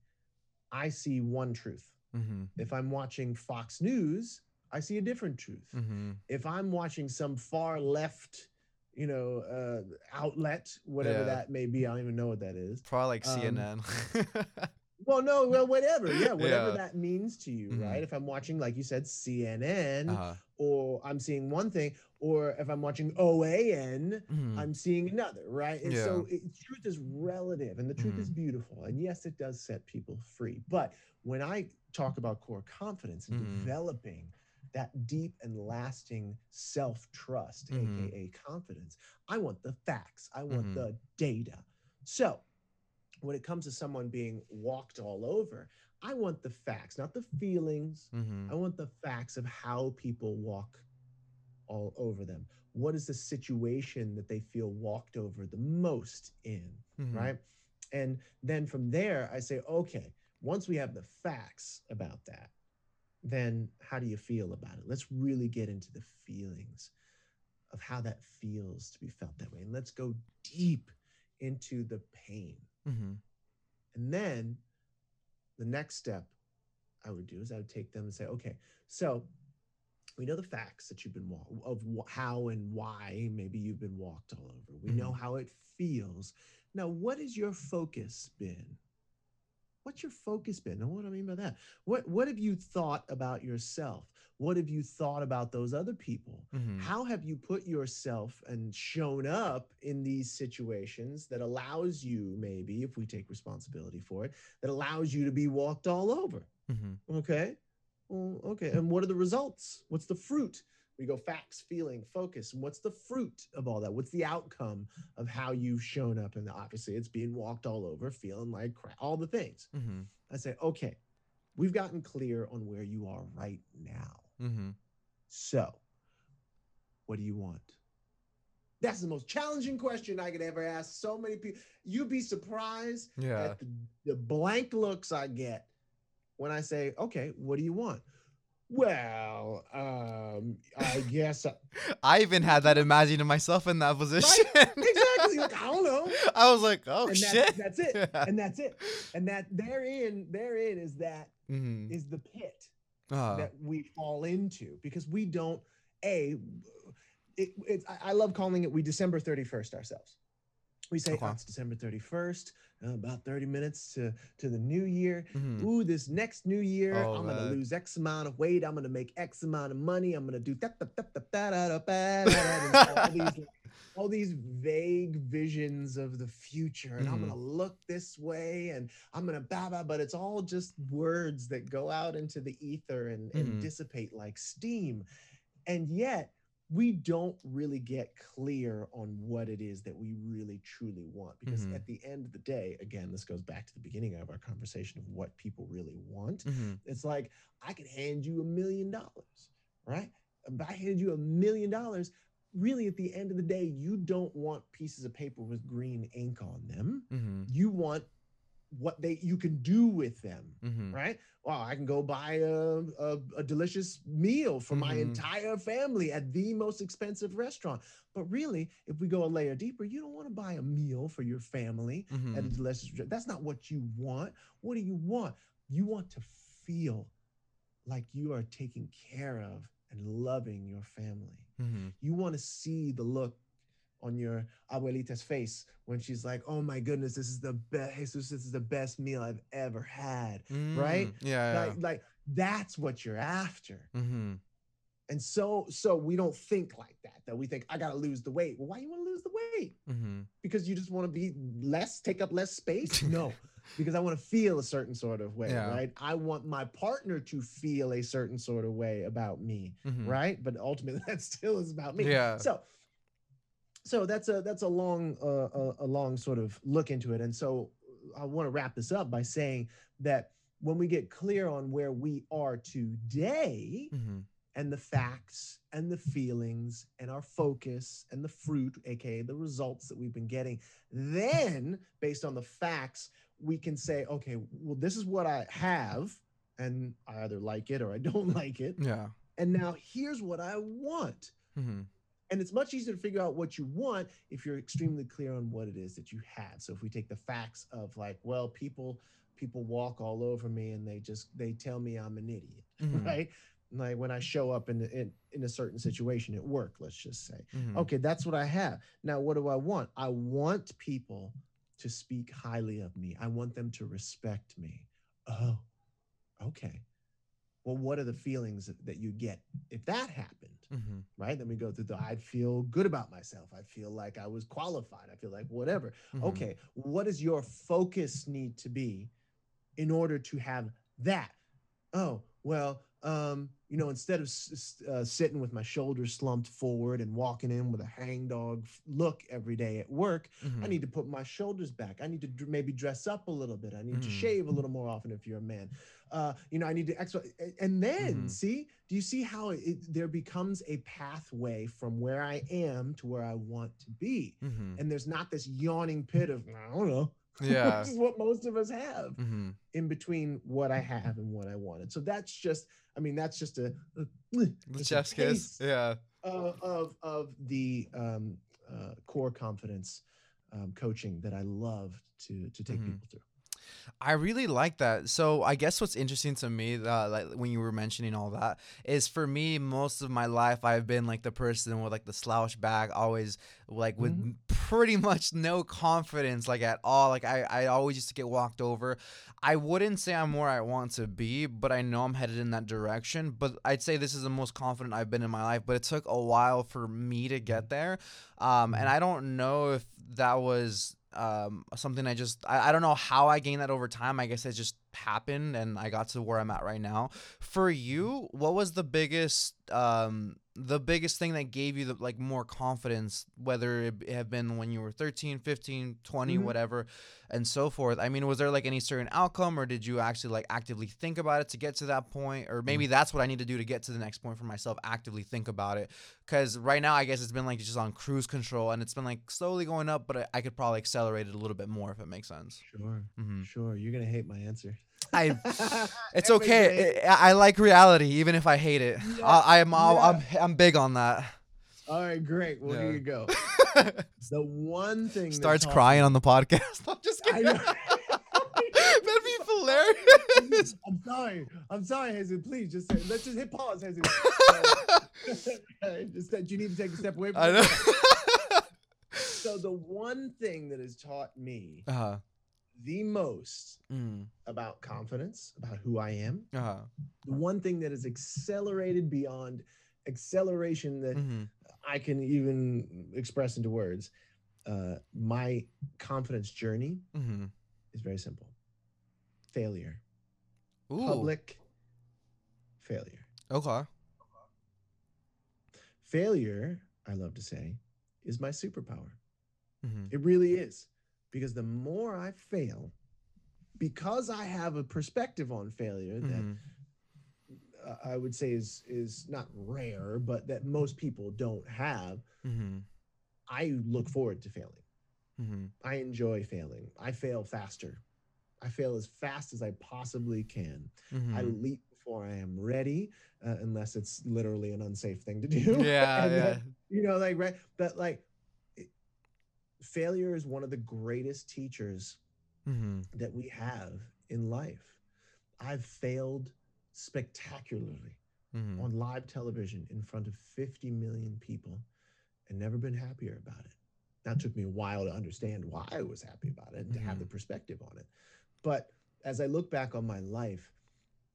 I see one truth. Mm-hmm. If I'm watching Fox News, I see a different truth. Mm-hmm. If I'm watching some far left, you know, uh, outlet, whatever yeah. that may be, I don't even know what that is. Probably like um, C N N. Well, no, well, whatever. Yeah, whatever yeah. that means to you, mm-hmm. right? If I'm watching, like you said, C N N, uh-huh. or I'm seeing one thing, or if I'm watching O A N, mm-hmm. I'm seeing another, right? And yeah. so it, truth is relative, and the truth mm-hmm. is beautiful. And yes, it does set people free. But when I talk about core confidence and mm-hmm. developing that deep and lasting self-trust, mm-hmm. A K A confidence, I want the facts. I want mm-hmm. the data. So when it comes to someone being walked all over, I want the facts, not the feelings. Mm-hmm. I want the facts of how people walk all over them. What is the situation that they feel walked over the most in, mm-hmm. right? And then from there, I say, okay, once we have the facts about that, then how do you feel about it? Let's really get into the feelings of how that feels to be felt that way. And let's go deep into the pain. Mm-hmm. And then the next step I would do is I would take them and say, okay, so we know the facts that you've been walked of wh- how and why maybe you've been walked all over. We mm-hmm. know how it feels. Now, what has your focus been? What's your focus been? And what do I mean by that? What what have you thought about yourself? What have you thought about those other people? Mm-hmm. How have you put yourself and shown up in these situations that allows you, maybe, if we take responsibility for it, that allows you to be walked all over? Mm-hmm. Okay. Well, okay. And what are the results? What's the fruit? We go facts, feeling, focus. And what's the fruit of all that? What's the outcome of how you've shown up? And obviously it's being walked all over, feeling like crap, all the things. Mm-hmm. I say, okay, we've gotten clear on where you are right now. Mm-hmm. So what do you want? That's the most challenging question I could ever ask so many people. You'd be surprised yeah. at the, the blank looks I get when I say, okay, what do you want? Well, um, I guess I, I even had that imagining myself in that position. Right? Exactly. Like, I don't know. I was like, oh, and shit. That, that's it. And that's it. And that therein, therein is that mm-hmm. is the pit uh. that we fall into, because we don't, a, it, it's, I love calling it, we December thirty-first ourselves. We say, okay. oh, it's December thirty-first, about thirty minutes to, to the new year. Mm-hmm. Ooh, this next new year, oh, I'm going to lose X amount of weight. I'm going to make X amount of money. I'm going to do that, that, that, that, that, that, all, these, all these vague visions of the future. And mm-hmm. I'm going to look this way and I'm going to blah, blah, but it's all just words that go out into the ether and, mm-hmm. and dissipate like steam. And yet, we don't really get clear on what it is that we really truly want. Because mm-hmm. at the end of the day, again, this goes back to the beginning of our conversation of what people really want. Mm-hmm. It's like, I could hand you a million dollars, right? If I hand you a million dollars, really at the end of the day, you don't want pieces of paper with green ink on them. Mm-hmm. You want what they you can do with them, mm-hmm. right? Well, I can go buy a a, a delicious meal for mm-hmm. my entire family at the most expensive restaurant. But really, if we go a layer deeper, you don't want to buy a meal for your family mm-hmm. at a delicious restaurant. That's not what you want. What do you want? You want to feel like you are taking care of and loving your family. Mm-hmm. You want to see the look on your abuelita's face when she's like, oh my goodness, this is the best, Jesus, this is the best meal I've ever had, mm, right? Yeah, like, yeah. Like, that's what you're after. Mm-hmm. And so so we don't think like that, that we think, I gotta lose the weight. Well, why you wanna lose the weight? Mm-hmm. Because you just wanna be less, take up less space? No, because I wanna feel a certain sort of way, yeah. right? I want my partner to feel a certain sort of way about me, mm-hmm. right? But ultimately that still is about me. Yeah. So, So that's a that's a long uh, a long sort of look into it. And so I want to wrap this up by saying that when we get clear on where we are today mm-hmm. and the facts and the feelings and our focus and the fruit, aka the results that we've been getting, then based on the facts, we can say, okay, well, this is what I have and I either like it or I don't like it. Yeah. And now here's what I want. Mm-hmm. And it's much easier to figure out what you want if you're extremely clear on what it is that you have. So if we take the facts of like, well, people people walk all over me and they just, they tell me I'm an idiot, mm-hmm. right? Like when I show up in, in in a certain situation at work, let's just say, mm-hmm. okay, that's what I have. Now, what do I want? I want people to speak highly of me. I want them to respect me. Oh, okay. Well, what are the feelings that you get if that happened, mm-hmm. right? Then we go through the, I feel good about myself. I feel like I was qualified. I feel like whatever. Mm-hmm. Okay, what does your focus need to be in order to have that? Oh, well, um, you know, instead of uh, sitting with my shoulders slumped forward and walking in with a hangdog look every day at work, mm-hmm. I need to put my shoulders back. I need to d- maybe dress up a little bit. I need mm-hmm. to shave a little more often if you're a man. Uh, you know, I need to exercise. And then, mm-hmm. see, do you see how it, there becomes a pathway from where I am to where I want to be? Mm-hmm. And there's not this yawning pit of, I don't know. Yeah. Which is what most of us have mm-hmm. in between what I have and what I wanted. So that's just, I mean, that's just a, a, just just a taste yeah. of, of, of the um, uh, core confidence um, coaching that I love to, to take mm-hmm. people through. I really like that. So I guess what's interesting to me, uh, like when you were mentioning all that, is for me, most of my life I've been like the person with like the slouch back, always like with mm-hmm. pretty much no confidence, like at all. Like I, I always used to get walked over. I wouldn't say I'm where I want to be, but I know I'm headed in that direction. But I'd say this is the most confident I've been in my life. But it took a while for me to get there, um, and I don't know if that was. Um, something I just, I, I don't know how I gained that over time. I guess it just happened and I got to where I'm at right now. For you, what was the biggest, um, the biggest thing that gave you the, like more confidence, whether it have been when you were thirteen, fifteen, twenty, mm-hmm. whatever, and so forth? I mean, was there like any certain outcome or did you actually like actively think about it to get to that point? Or maybe mm-hmm. that's what I need to do to get to the next point for myself, actively think about it. Cause right now I guess it's been like just on cruise control and it's been like slowly going up, but I, I could probably accelerate it a little bit more if it makes sense. Sure. Mm-hmm. Sure. You're going to hate my answer. I, it's okay. I, I like reality, even if I hate it. Yeah. I, I'm, I'll, yeah. I'm, I'm big on that. All right, great. Well, yeah. Here you go. The one thing starts that's crying on the podcast. I'm just kidding. That'd be hilarious. I'm sorry. I'm sorry, Hazen. Please just say, let's just hit pause, Hazen. Just that you need to take a step away from. I know. So the one thing that has taught me uh-huh. the most mm. about confidence, about who I am, uh-huh. the one thing that has accelerated beyond acceleration that mm-hmm. I can even express into words, uh, my confidence journey mm-hmm. is very simple. Failure. Ooh. Public failure. Okay. Failure, I love to say, is my superpower. Mm-hmm. It really is. Because the more I fail, because I have a perspective on failure that mm-hmm. I would say is is not rare, but that most people don't have, mm-hmm. I look forward to failing. Mm-hmm. I enjoy failing. I fail faster. I fail as fast as I possibly can. Mm-hmm. I leap before I am ready, uh, unless it's literally an unsafe thing to do. Yeah, yeah. That, you know, like, right? But like, failure is one of the greatest teachers mm-hmm. that we have in life. I've failed spectacularly mm-hmm. on live television in front of fifty million people and never been happier about it. Now, it took me a while to understand why I was happy about it and mm-hmm. to have the perspective on it. But as I look back on my life,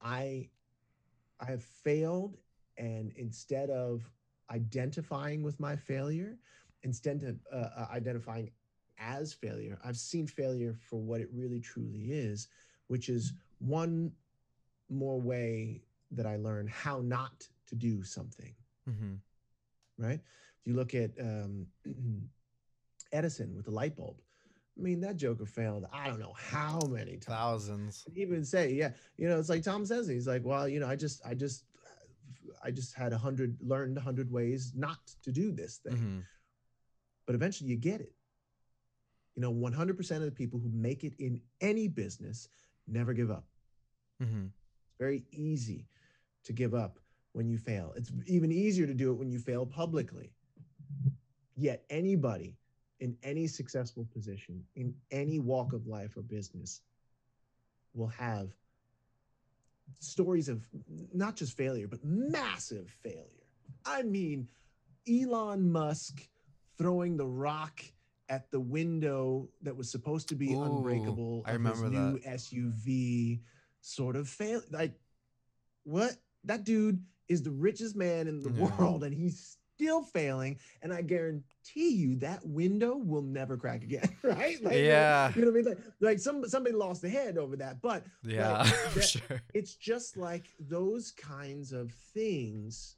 I, I have failed, and instead of identifying with my failure, instead of uh, identifying as failure, I've seen failure for what it really truly is, which is one more way that I learn how not to do something, mm-hmm. right? You look at um, Edison with the light bulb. I mean, that joker failed, I don't know how many times. Thousands. Even say, yeah, you know, it's like Tom says, he's like, well, you know, I just, I just, I just had a hundred, learned a hundred ways not to do this thing. Mm-hmm. But eventually you get it. You know, one hundred percent of the people who make it in any business never give up. Mm-hmm. It's very easy to give up when you fail. It's even easier to do it when you fail publicly. Yet anybody in any successful position, in any walk of life or business, will have stories of not just failure, but massive failure. I mean, Elon Musk throwing the rock at the window that was supposed to be Ooh, unbreakable. I remember that. His new S U V sort of fail. Like, what? That dude is the richest man in the yeah. world, and he's still failing. And I guarantee you that window will never crack again, right? Like, yeah. You know what I mean? Like, like some somebody lost their head over that. But yeah, like, for that, sure. It's just like those kinds of things.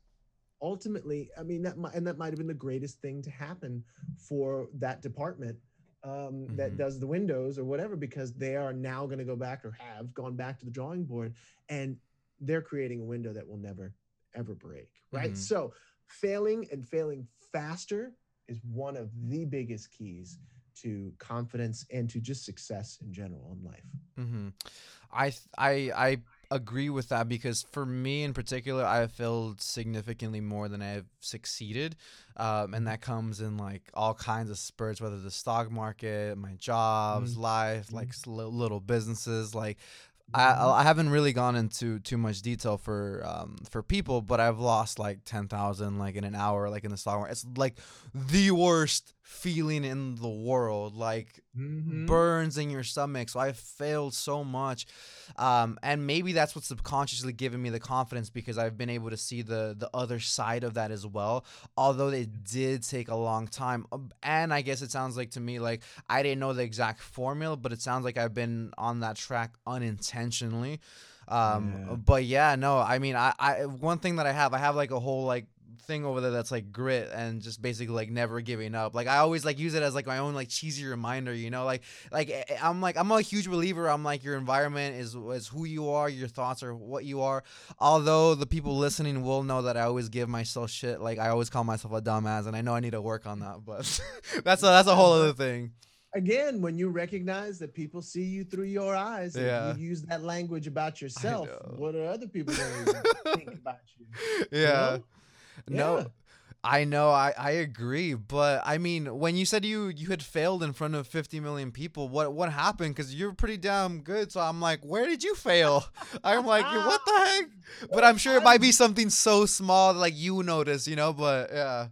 Ultimately, I mean, that might, and that might have been the greatest thing to happen for that department um, mm-hmm. that does the windows or whatever, because they are now going to go back or have gone back to the drawing board, and they're creating a window that will never, ever break, right? Mm-hmm. So failing and failing faster is one of the biggest keys to confidence and to just success in general in life. Mm-hmm. I, I, I, agree with that, because for me in particular, I have failed significantly more than I have succeeded, um, and that comes in like all kinds of spurts, whether the stock market, my jobs, mm-hmm. life, like mm-hmm. little businesses. Like I, I haven't really gone into too much detail for um for people, but I've lost like ten thousand like in an hour, like in the stock market. It's like the worst feeling in the world, like mm-hmm. burns in your stomach. So I failed so much, um, and maybe that's what's subconsciously given me the confidence, because I've been able to see the the other side of that as well. Although it did take a long time, and I guess it sounds like to me like I didn't know the exact formula, but it sounds like I've been on that track unintentionally. Um, yeah. But yeah, no, I mean, I, I one thing that I have, I have like a whole like. thing over there that's like grit, and just basically like never giving up. Like I always like use it as like my own like cheesy reminder, you know, like like I'm like I'm a huge believer. I'm like, your environment is is who you are, your thoughts are what you are. Although the people listening will know that I always give myself shit. Like I always call myself a dumbass, and I know I need to work on that, but that's a, that's a whole other thing. again, when you recognize that people see you through your eyes, and yeah. you use that language about yourself, what are other people going to think about you? Yeah. You know? No, yeah. I know. I, I agree. But I mean, when you said you, you had failed in front of fifty million people, what, what happened? Because you're pretty damn good. So I'm like, where did you fail? I'm like, what the heck? But I'm sure it might be something so small that, like, you notice, you know, but yeah.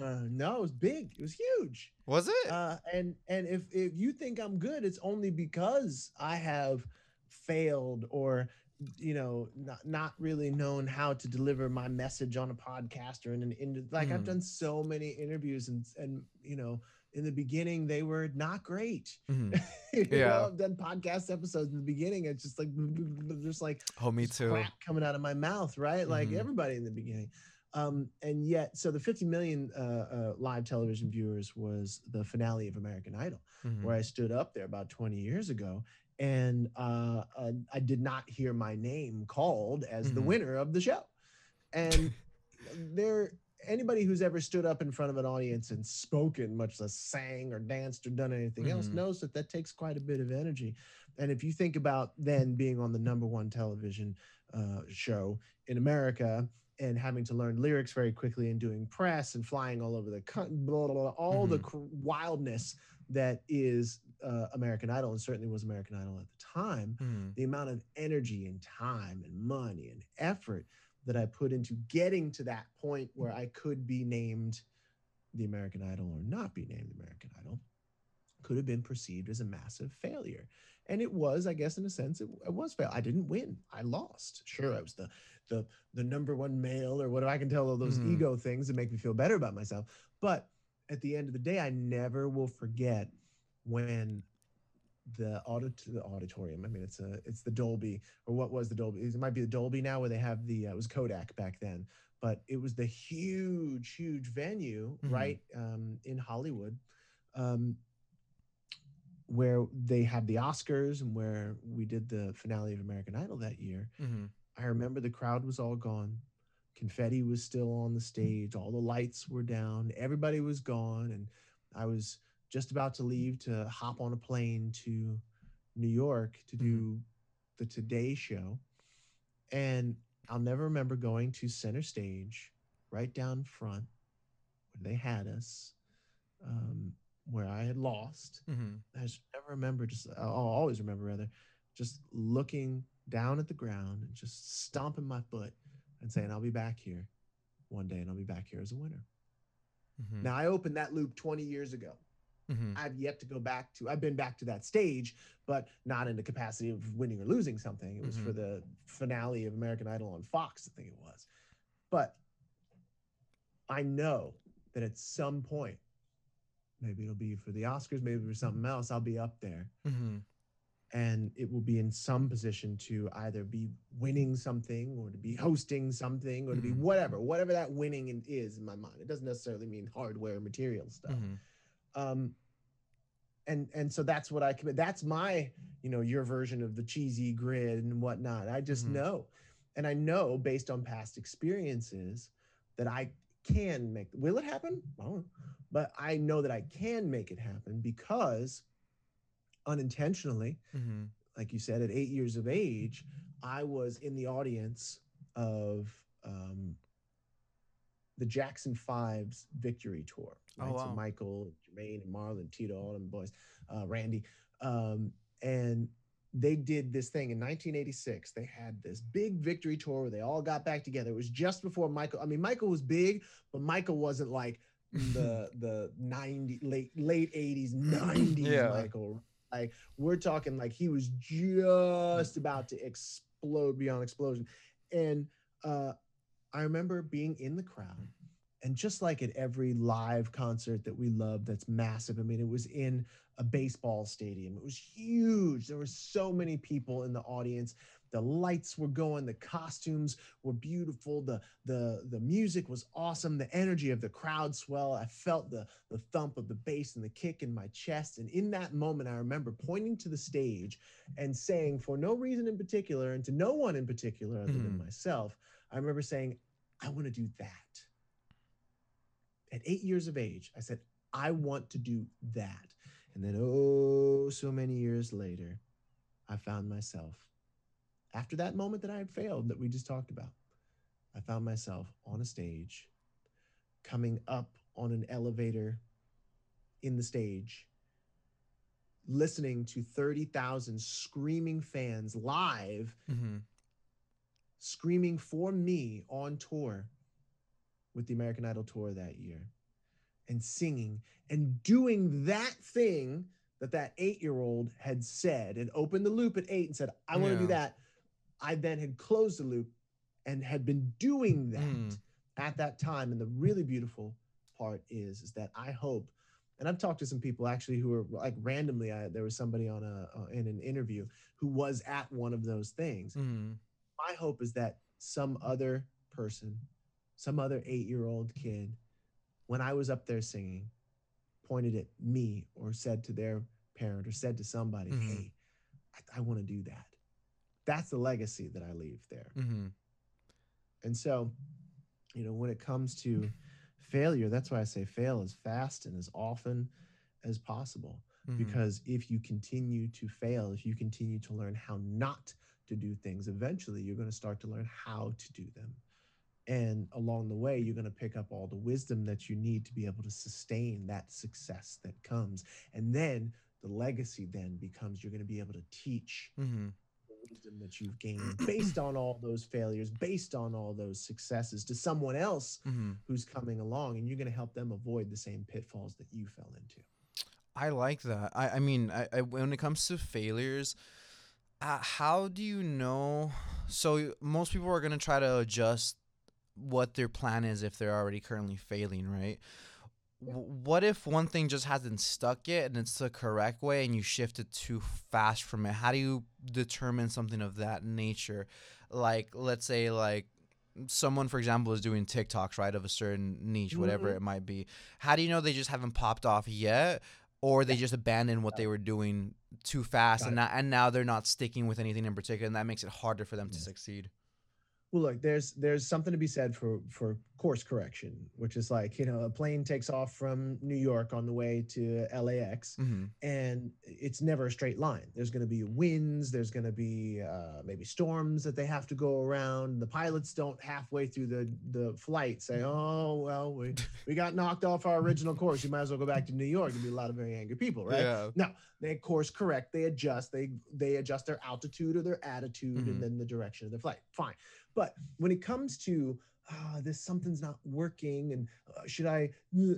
Uh, no, it was big. It was huge. Was it? Uh, and and if, if you think I'm good, it's only because I have failed or, you know, not, not really known how to deliver my message on a podcast or in an in like mm. I've done so many interviews and, and, you know, in the beginning they were not great. Mm-hmm. you yeah. know, I've done podcast episodes in the beginning. It's just like, just like, oh, me too. Crap coming out of my mouth. Right. Like mm-hmm. everybody in the beginning. Um, and yet, so the fifty million uh, uh, live television viewers was the finale of American Idol, mm-hmm. where I stood up there about twenty years ago. And uh, uh, I did not hear my name called as mm-hmm. the winner of the show. And there, anybody who's ever stood up in front of an audience and spoken, much less sang or danced or done anything mm-hmm. else, knows that that takes quite a bit of energy. And if you think about then being on the number one television uh, show in America and having to learn lyrics very quickly and doing press and flying all over the country, blah, blah, blah, all mm-hmm. the cr- wildness that is uh, American Idol, and certainly was American Idol at the time, mm. the amount of energy and time and money and effort that I put into getting to that point where I could be named the American Idol or not be named the American Idol could have been perceived as a massive failure. And it was, I guess, in a sense, it, it was fail. I didn't win. I lost. Sure, I was the the the number one male or whatever. I can tell all those mm. ego things that make me feel better about myself. But at the end of the day, I never will forget when the audit the auditorium, I mean, it's a it's the Dolby, or what was the Dolby? It might be the Dolby now, where they have the, uh, it was Kodak back then, but it was the huge, huge venue, mm-hmm. right, um, in Hollywood, um, where they had the Oscars and where we did the finale of American Idol that year. Mm-hmm. I remember the crowd was all gone. Confetti was still on the stage. All the lights were down. Everybody was gone. And I was just about to leave to hop on a plane to New York to do mm-hmm. the Today Show. And I'll never remember going to center stage, right down front, where they had us, um, where I had lost. Mm-hmm. I just never remember, just, I'll always remember rather, just looking down at the ground and just stomping my foot and saying, I'll be back here one day, and I'll be back here as a winner. Mm-hmm. Now, I opened that loop twenty years ago. Mm-hmm. I've yet to go back to, I've been back to that stage, but not in the capacity of winning or losing something. It was mm-hmm. for the finale of American Idol on Fox, I think it was. But I know that at some point, maybe it'll be for the Oscars, maybe for something else, I'll be up there. Mm-hmm. And it will be in some position to either be winning something or to be hosting something or to mm-hmm. be whatever, whatever that winning is in my mind. It doesn't necessarily mean hardware and material stuff. Mm-hmm. Um, and and so that's what I commit. That's my, you know, your version of the cheesy grid and whatnot. I just mm-hmm. know. And I know based on past experiences that I can make, will it happen? I don't know. But I know that I can make it happen because unintentionally, mm-hmm. like you said, at eight years of age, I was in the audience of um, the Jackson Five's victory tour. Right? Oh, wow. So Michael, Jermaine, and Marlon, Tito, all them boys, uh, Randy. Um, and they did this thing in nineteen eighty-six. They had this big victory tour where they all got back together. It was just before Michael. I mean, Michael was big, but Michael wasn't like the the ninety late late eighties, nineties yeah. Michael. Like, we're talking like he was just about to explode beyond explosion. And uh, I remember being in the crowd, and just like at every live concert that we love that's massive, I mean, it was in a baseball stadium. It was huge. There were so many people in the audience. The lights were going, the costumes were beautiful, the the the music was awesome, the energy of the crowd swell. I felt the the thump of the bass and the kick in my chest. And in that moment, I remember pointing to the stage and saying, for no reason in particular, and to no one in particular other mm. than myself, I remember saying, I want to do that. At eight years of age, I said, I want to do that. And then, oh, so many years later, I found myself, after that moment that I had failed that we just talked about, I found myself on a stage, coming up on an elevator in the stage, listening to thirty thousand screaming fans live, mm-hmm. screaming for me on tour with the American Idol tour that year, and singing and doing that thing that that eight-year-old had said and opened the loop at eight and said, I want to yeah. do that. I then had closed the loop and had been doing that mm. at that time. And the really beautiful part is, is that I hope, and I've talked to some people actually who are like randomly, I, there was somebody on a, uh, in an interview who was at one of those things. Mm. My hope is that some other person, some other eight-year-old kid, when I was up there singing, pointed at me or said to their parent or said to somebody, mm-hmm. hey, I, I want to do that. That's the legacy that I leave there. Mm-hmm. And so, you know, when it comes to failure, that's why I say fail as fast and as often as possible. Mm-hmm. Because if you continue to fail, if you continue to learn how not to do things, eventually you're going to start to learn how to do them. And along the way, you're going to pick up all the wisdom that you need to be able to sustain that success that comes. And then the legacy then becomes, you're going to be able to teach mm-hmm. the wisdom that you've gained based on all those failures, based on all those successes to someone else mm-hmm. who's coming along, and you're going to help them avoid the same pitfalls that you fell into. I like that. I, I mean, I, I, when it comes to failures, uh, how do you know? So most people are going to try to adjust what their plan is if they're already currently failing, right? Yeah. What if one thing just hasn't stuck yet and it's the correct way and you shifted too fast from it? How do you determine something of that nature? Like, let's say, like, someone, for example, is doing TikToks, right, of a certain niche, whatever mm-hmm. it might be. How do you know they just haven't popped off yet, or they yeah. just abandoned what yeah. they were doing too fast and, not, and now they're not sticking with anything in particular, and that makes it harder for them yeah. to succeed? Well, look, there's there's something to be said for for course correction, which is like, you know, a plane takes off from New York on the way to L A X, mm-hmm. and it's never a straight line. There's going to be winds, there's going to be uh, maybe storms that they have to go around. The pilots don't halfway through the the flight say, oh, well, we, we got knocked off our original course. You might as well go back to New York. There'd be a lot of very angry people, right? Yeah. No, they course correct, they adjust, they, they adjust their altitude or their attitude mm-hmm. and then the direction of their flight. Fine. But when it comes to oh, this, something's not working, and uh, should I? No,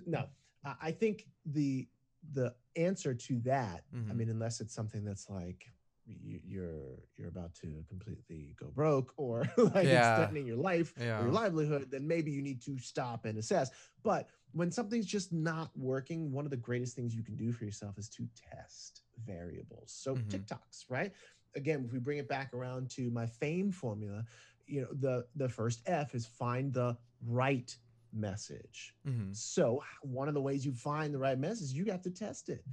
I think the the answer to that. Mm-hmm. I mean, unless it's something that's like you, you're you're about to completely go broke, or like yeah. it's threatening your life yeah. or your livelihood, then maybe you need to stop and assess. But when something's just not working, one of the greatest things you can do for yourself is to test variables. So mm-hmm. TikToks, right? Again, if we bring it back around to my fame formula, you know, the, the first F is find the right message. Mm-hmm. So one of the ways you find the right message, you got to test it.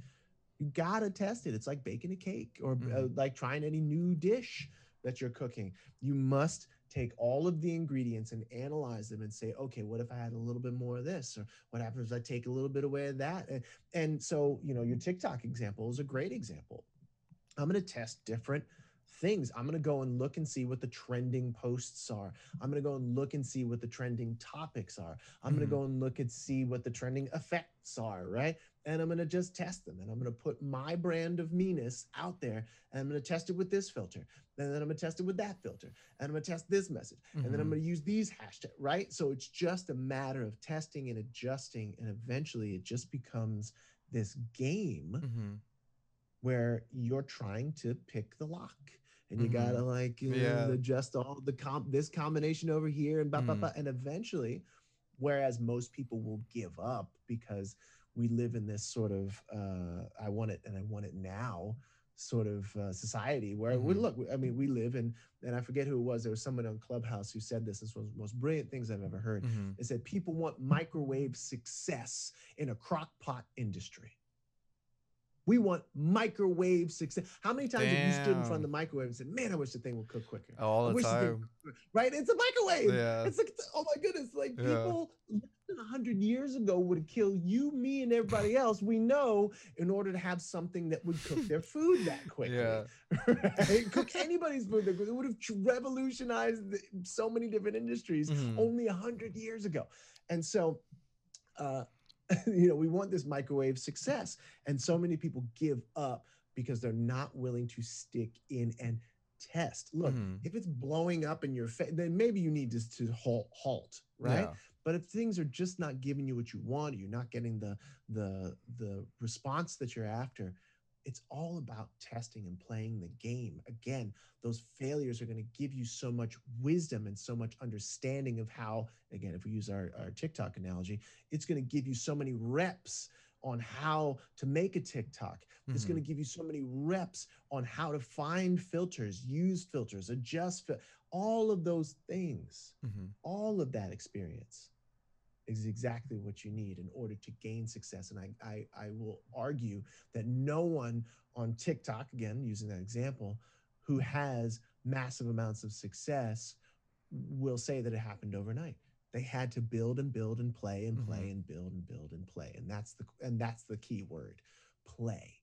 You got to test it. It's like baking a cake or mm-hmm. uh, like trying any new dish that you're cooking. You must take all of the ingredients and analyze them and say, okay, what if I had a little bit more of this? Or what happens if I take a little bit away of that? And, and so, you know, your TikTok example is a great example. I'm going to test different things. I'm going to go and look and see what the trending posts are. I'm going to go and look and see what the trending topics are. I'm mm-hmm. going to go and look and see what the trending effects are, right? And I'm going to just test them. And I'm going to put my brand of meanness out there. And I'm going to test it with this filter. And then I'm going to test it with that filter. And I'm going to test this message. Mm-hmm. And then I'm going to use these hashtags, right? So it's just a matter of testing and adjusting. And eventually it just becomes this game mm-hmm. where you're trying to pick the lock and you mm-hmm. gotta like you yeah. know, adjust all the comp this combination over here and blah, mm. blah, blah. And eventually, whereas most people will give up because we live in this sort of, uh, I want it and I want it now sort of uh, society where mm-hmm. we look, I mean, we live in, and I forget who it was, there was someone on Clubhouse who said this, this was one of the most brilliant things I've ever heard. Mm-hmm. It said, people want microwave success in a crock pot industry. We want microwave success. How many times Damn. have you stood in front of the microwave and said, man, I wish the thing would cook quicker? All the time. The right? It's a microwave. Yeah. It's like, oh my goodness. Like yeah. people happened one hundred years ago would kill you, me, and everybody else we know in order to have something that would cook their food that quickly. Yeah. Right? Cook anybody's food that quickly. It would have revolutionized so many different industries mm-hmm. only one hundred years ago. And so, uh, you know, we want this microwave success. And so many people give up because they're not willing to stick in and test. Look, mm-hmm. if it's blowing up in your face, then maybe you need to, to halt, halt, right? Yeah. But if things are just not giving you what you want, you're not getting the, the, the response that you're after, it's all about testing and playing the game. Again, those failures are going to give you so much wisdom and so much understanding of how, again, if we use our, our TikTok analogy, it's going to give you so many reps on how to make a TikTok. Mm-hmm. It's going to give you so many reps on how to find filters, use filters, adjust, fil- all of those things, mm-hmm. all of that experience is exactly what you need in order to gain success. And I, I, I will argue that no one on TikTok, again, using that example, who has massive amounts of success will say that it happened overnight. They had to build and build and play and play mm-hmm. and build and build and play. And that's the and that's the key word, play.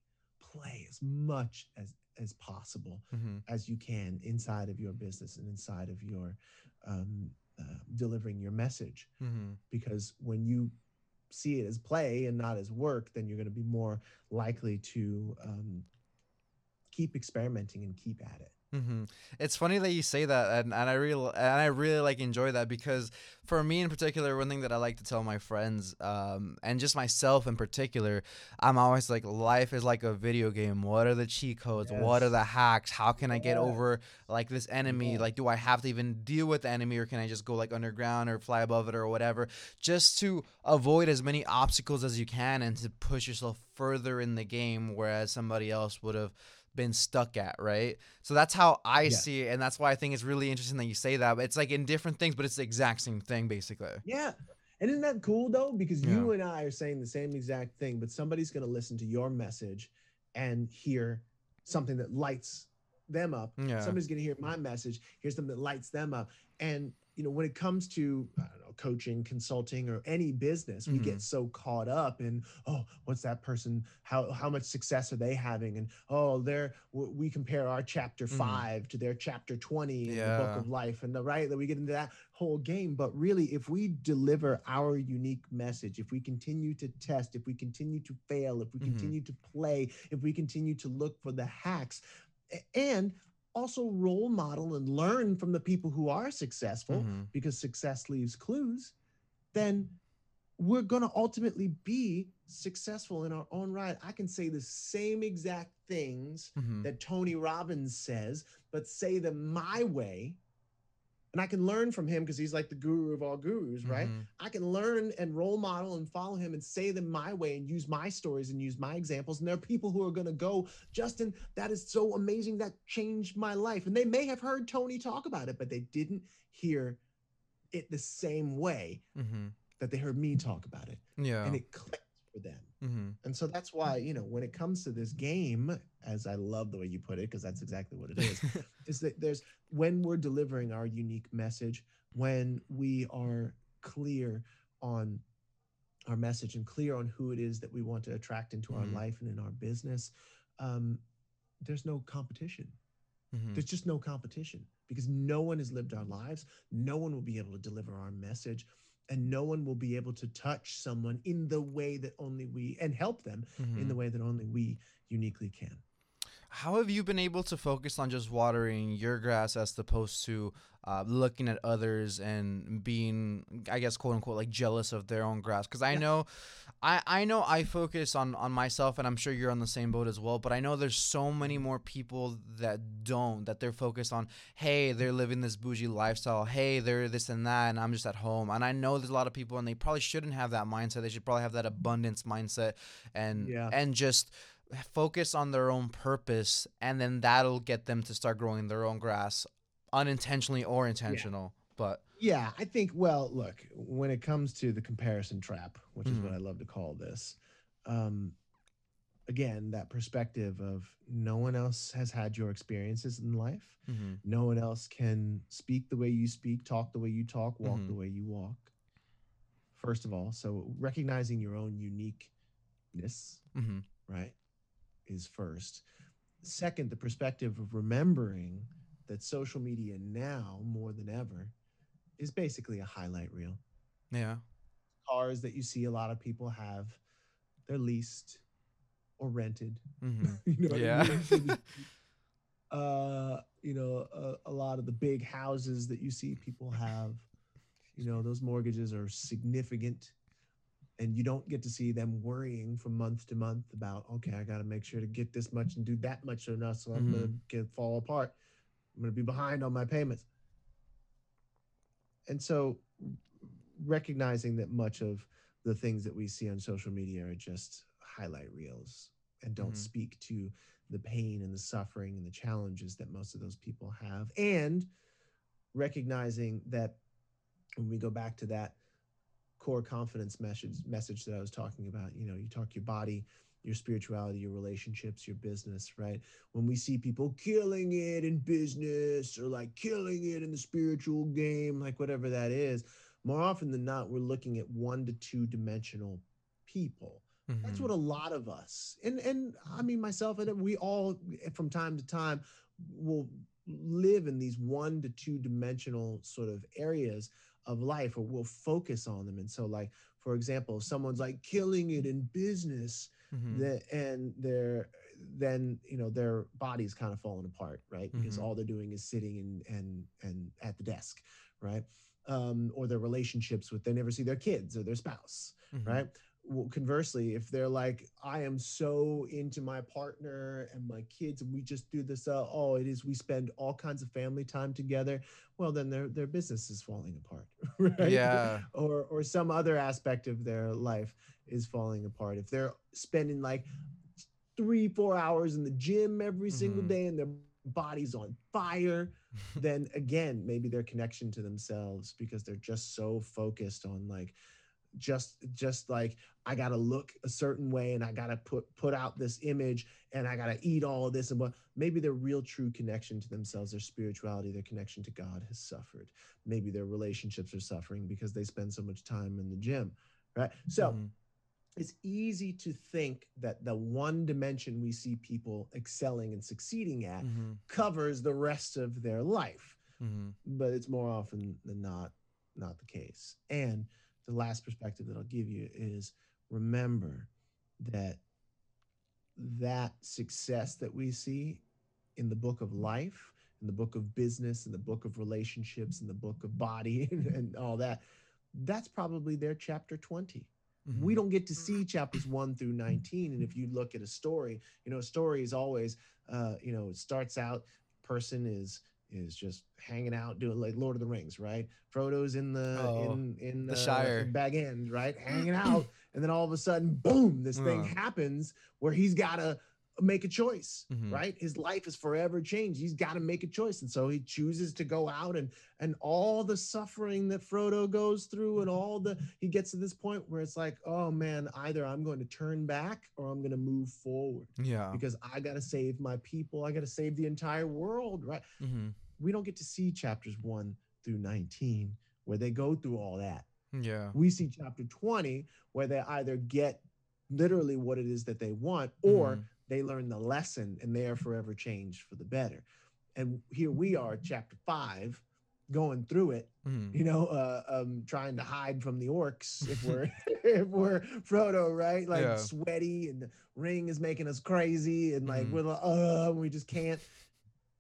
Play as much as, as possible mm-hmm. as you can inside of your business and inside of your um, uh, delivering your message. Mm-hmm. Because when you see it as play and not as work, then you're going to be more likely to um, keep experimenting and keep at it. Mm-hmm. It's funny that you say that, and, and I really and I really like enjoy that, because for me in particular, one thing that I like to tell my friends, um, and just myself in particular, I'm always like, life is like a video game. What are the cheat codes? Yes. What are the hacks? How can I get yeah. over like this enemy? Yeah. Like, do I have to even deal with the enemy, or can I just go like underground or fly above it or whatever? Just to avoid as many obstacles as you can and to push yourself further in the game, whereas somebody else would have been stuck at, right? So that's how I yeah. see it, and that's why I think it's really interesting that you say that. But it's like in different things, but it's the exact same thing basically. Yeah. And isn't that cool though? Because yeah. you and I are saying the same exact thing, but somebody's going to listen to your message and hear something that lights them up. Yeah. Somebody's going to hear my message, hear something that lights them up. And you know, when it comes to, I don't know, coaching, consulting, or any business, we mm-hmm. get so caught up in, oh, what's that person? How how much success are they having? And oh, they're we compare our chapter mm-hmm. five to their chapter twenty in yeah. the book of life, and the right that we get into that whole game. But really, if we deliver our unique message, if we continue to test, if we continue to fail, if we mm-hmm. continue to play, if we continue to look for the hacks, and also role model and learn from the people who are successful mm-hmm. because success leaves clues, then we're going to ultimately be successful in our own right. I can say the same exact things mm-hmm. that Tony Robbins says, but say them my way. And I can learn from him because he's like the guru of all gurus, right? Mm-hmm. I can learn and role model and follow him and say them my way and use my stories and use my examples. And there are people who are going to go, Justin, that is so amazing. That changed my life. And they may have heard Tony talk about it, but they didn't hear it the same way mm-hmm. that they heard me talk about it. Yeah. And it clicked for them. Mm-hmm. And so that's why, you know, when it comes to this game, as I love the way you put it, because that's exactly what it is, is that there's, when we're delivering our unique message, when we are clear on our message and clear on who it is that we want to attract into mm-hmm. our life and in our business, um, there's no competition. Mm-hmm. There's just no competition, because no one has lived our lives. No one will be able to deliver our message. And no one will be able to touch someone in the way that only we, and help them mm-hmm. in the way that only we uniquely can. How have you been able to focus on just watering your grass as opposed to uh, looking at others and being, I guess, quote unquote, like jealous of their own grass? Because I yeah. know I, I know I focus on, on myself, and I'm sure you're on the same boat as well. But I know there's so many more people that don't, that they're focused on, hey, they're living this bougie lifestyle. Hey, they're this and that, and I'm just at home. And I know there's a lot of people, and they probably shouldn't have that mindset. They should probably have that abundance mindset and yeah. and just focus on their own purpose, and then that'll get them to start growing their own grass, unintentionally or intentional. Yeah. But yeah, I think, well, look, when it comes to the comparison trap, which mm-hmm. is what I love to call this, um, again, that perspective of no one else has had your experiences in life. Mm-hmm. No one else can speak the way you speak, talk the way you talk, walk mm-hmm. the way you walk. first of all. So recognizing your own uniqueness, mm-hmm. right, is first. Second, the perspective of remembering that social media now more than ever is basically a highlight reel. Yeah. Cars that you see a lot of people have, they're leased or rented. Mm-hmm. you know yeah. I mean? uh, you know, a, a lot of the big houses that you see people have, you know, those mortgages are significant, and you don't get to see them worrying from month to month about, okay, I got to make sure to get this much and do that much or not, so I'm mm-hmm. going to fall apart. I'm going to be behind on my payments. And so recognizing that much of the things that we see on social media are just highlight reels and don't mm-hmm. speak to the pain and the suffering and the challenges that most of those people have. And recognizing that when we go back to that core confidence message message that I was talking about, you know, you talk your body, your spirituality, your relationships, your business, right? When we see people killing it in business or like killing it in the spiritual game, like whatever that is, more often than not, we're looking at one to two dimensional people. Mm-hmm. That's what a lot of us, and and I mean myself, and we all from time to time will live in these one to two dimensional sort of areas of life, or we'll focus on them. And so, like, for example, if someone's like killing it in business, mm-hmm. the, and they're then, you know, their body's kind of falling apart, right? Because mm-hmm. all they're doing is sitting and and and at the desk, right? Um, or their relationships with, they never see their kids or their spouse, mm-hmm. right? Well, conversely, if they're like, I am so into my partner and my kids, and we just do this, uh, oh, it is, we spend all kinds of family time together. Well, then their their business is falling apart, right? Yeah. Or or some other aspect of their life is falling apart. If they're spending like three, four hours in the gym every mm-hmm. single day and their body's on fire, then again, maybe their connection to themselves, because they're just so focused on like, just just like I gotta look a certain way, and I gotta put put out this image, and I gotta eat all of this, and what, maybe their real true connection to themselves, their spirituality, their connection to God has suffered. Maybe their relationships are suffering because they spend so much time in the gym, right? So mm-hmm. it's easy to think that the one dimension we see people excelling and succeeding at mm-hmm. covers the rest of their life, mm-hmm. but it's more often than not not the case. And the last perspective that I'll give you is, remember that that success that we see in the book of life, in the book of business, in the book of relationships, in the book of body and, and all that, that's probably their chapter twenty. Mm-hmm. We don't get to see chapters one through nineteen. And if you look at a story, you know, a story is always, uh, you know, it starts out, person is, is just hanging out, doing like Lord of the Rings, right? Frodo's in the oh, in in the, the Shire back end, right? Hanging out, and then all of a sudden, boom! This thing uh. happens where he's gotta make a choice, mm-hmm. right? His life is forever changed. He's gotta make a choice, and so he chooses to go out, and and all the suffering that Frodo goes through, and all the he gets to this point where it's like, oh man, either I'm going to turn back or I'm gonna move forward, yeah, because I gotta save my people, I gotta save the entire world, right? Mm-hmm. We don't get to see chapters one through nineteen where they go through all that. Yeah, we see chapter twenty where they either get literally what it is that they want, or mm-hmm. they learn the lesson and they are forever changed for the better. And here we are, chapter five, going through it, mm. you know, uh, um, trying to hide from the orcs if we're if we're Frodo, right? Like yeah. sweaty, and the ring is making us crazy, and like mm. we're like, oh, we just can't.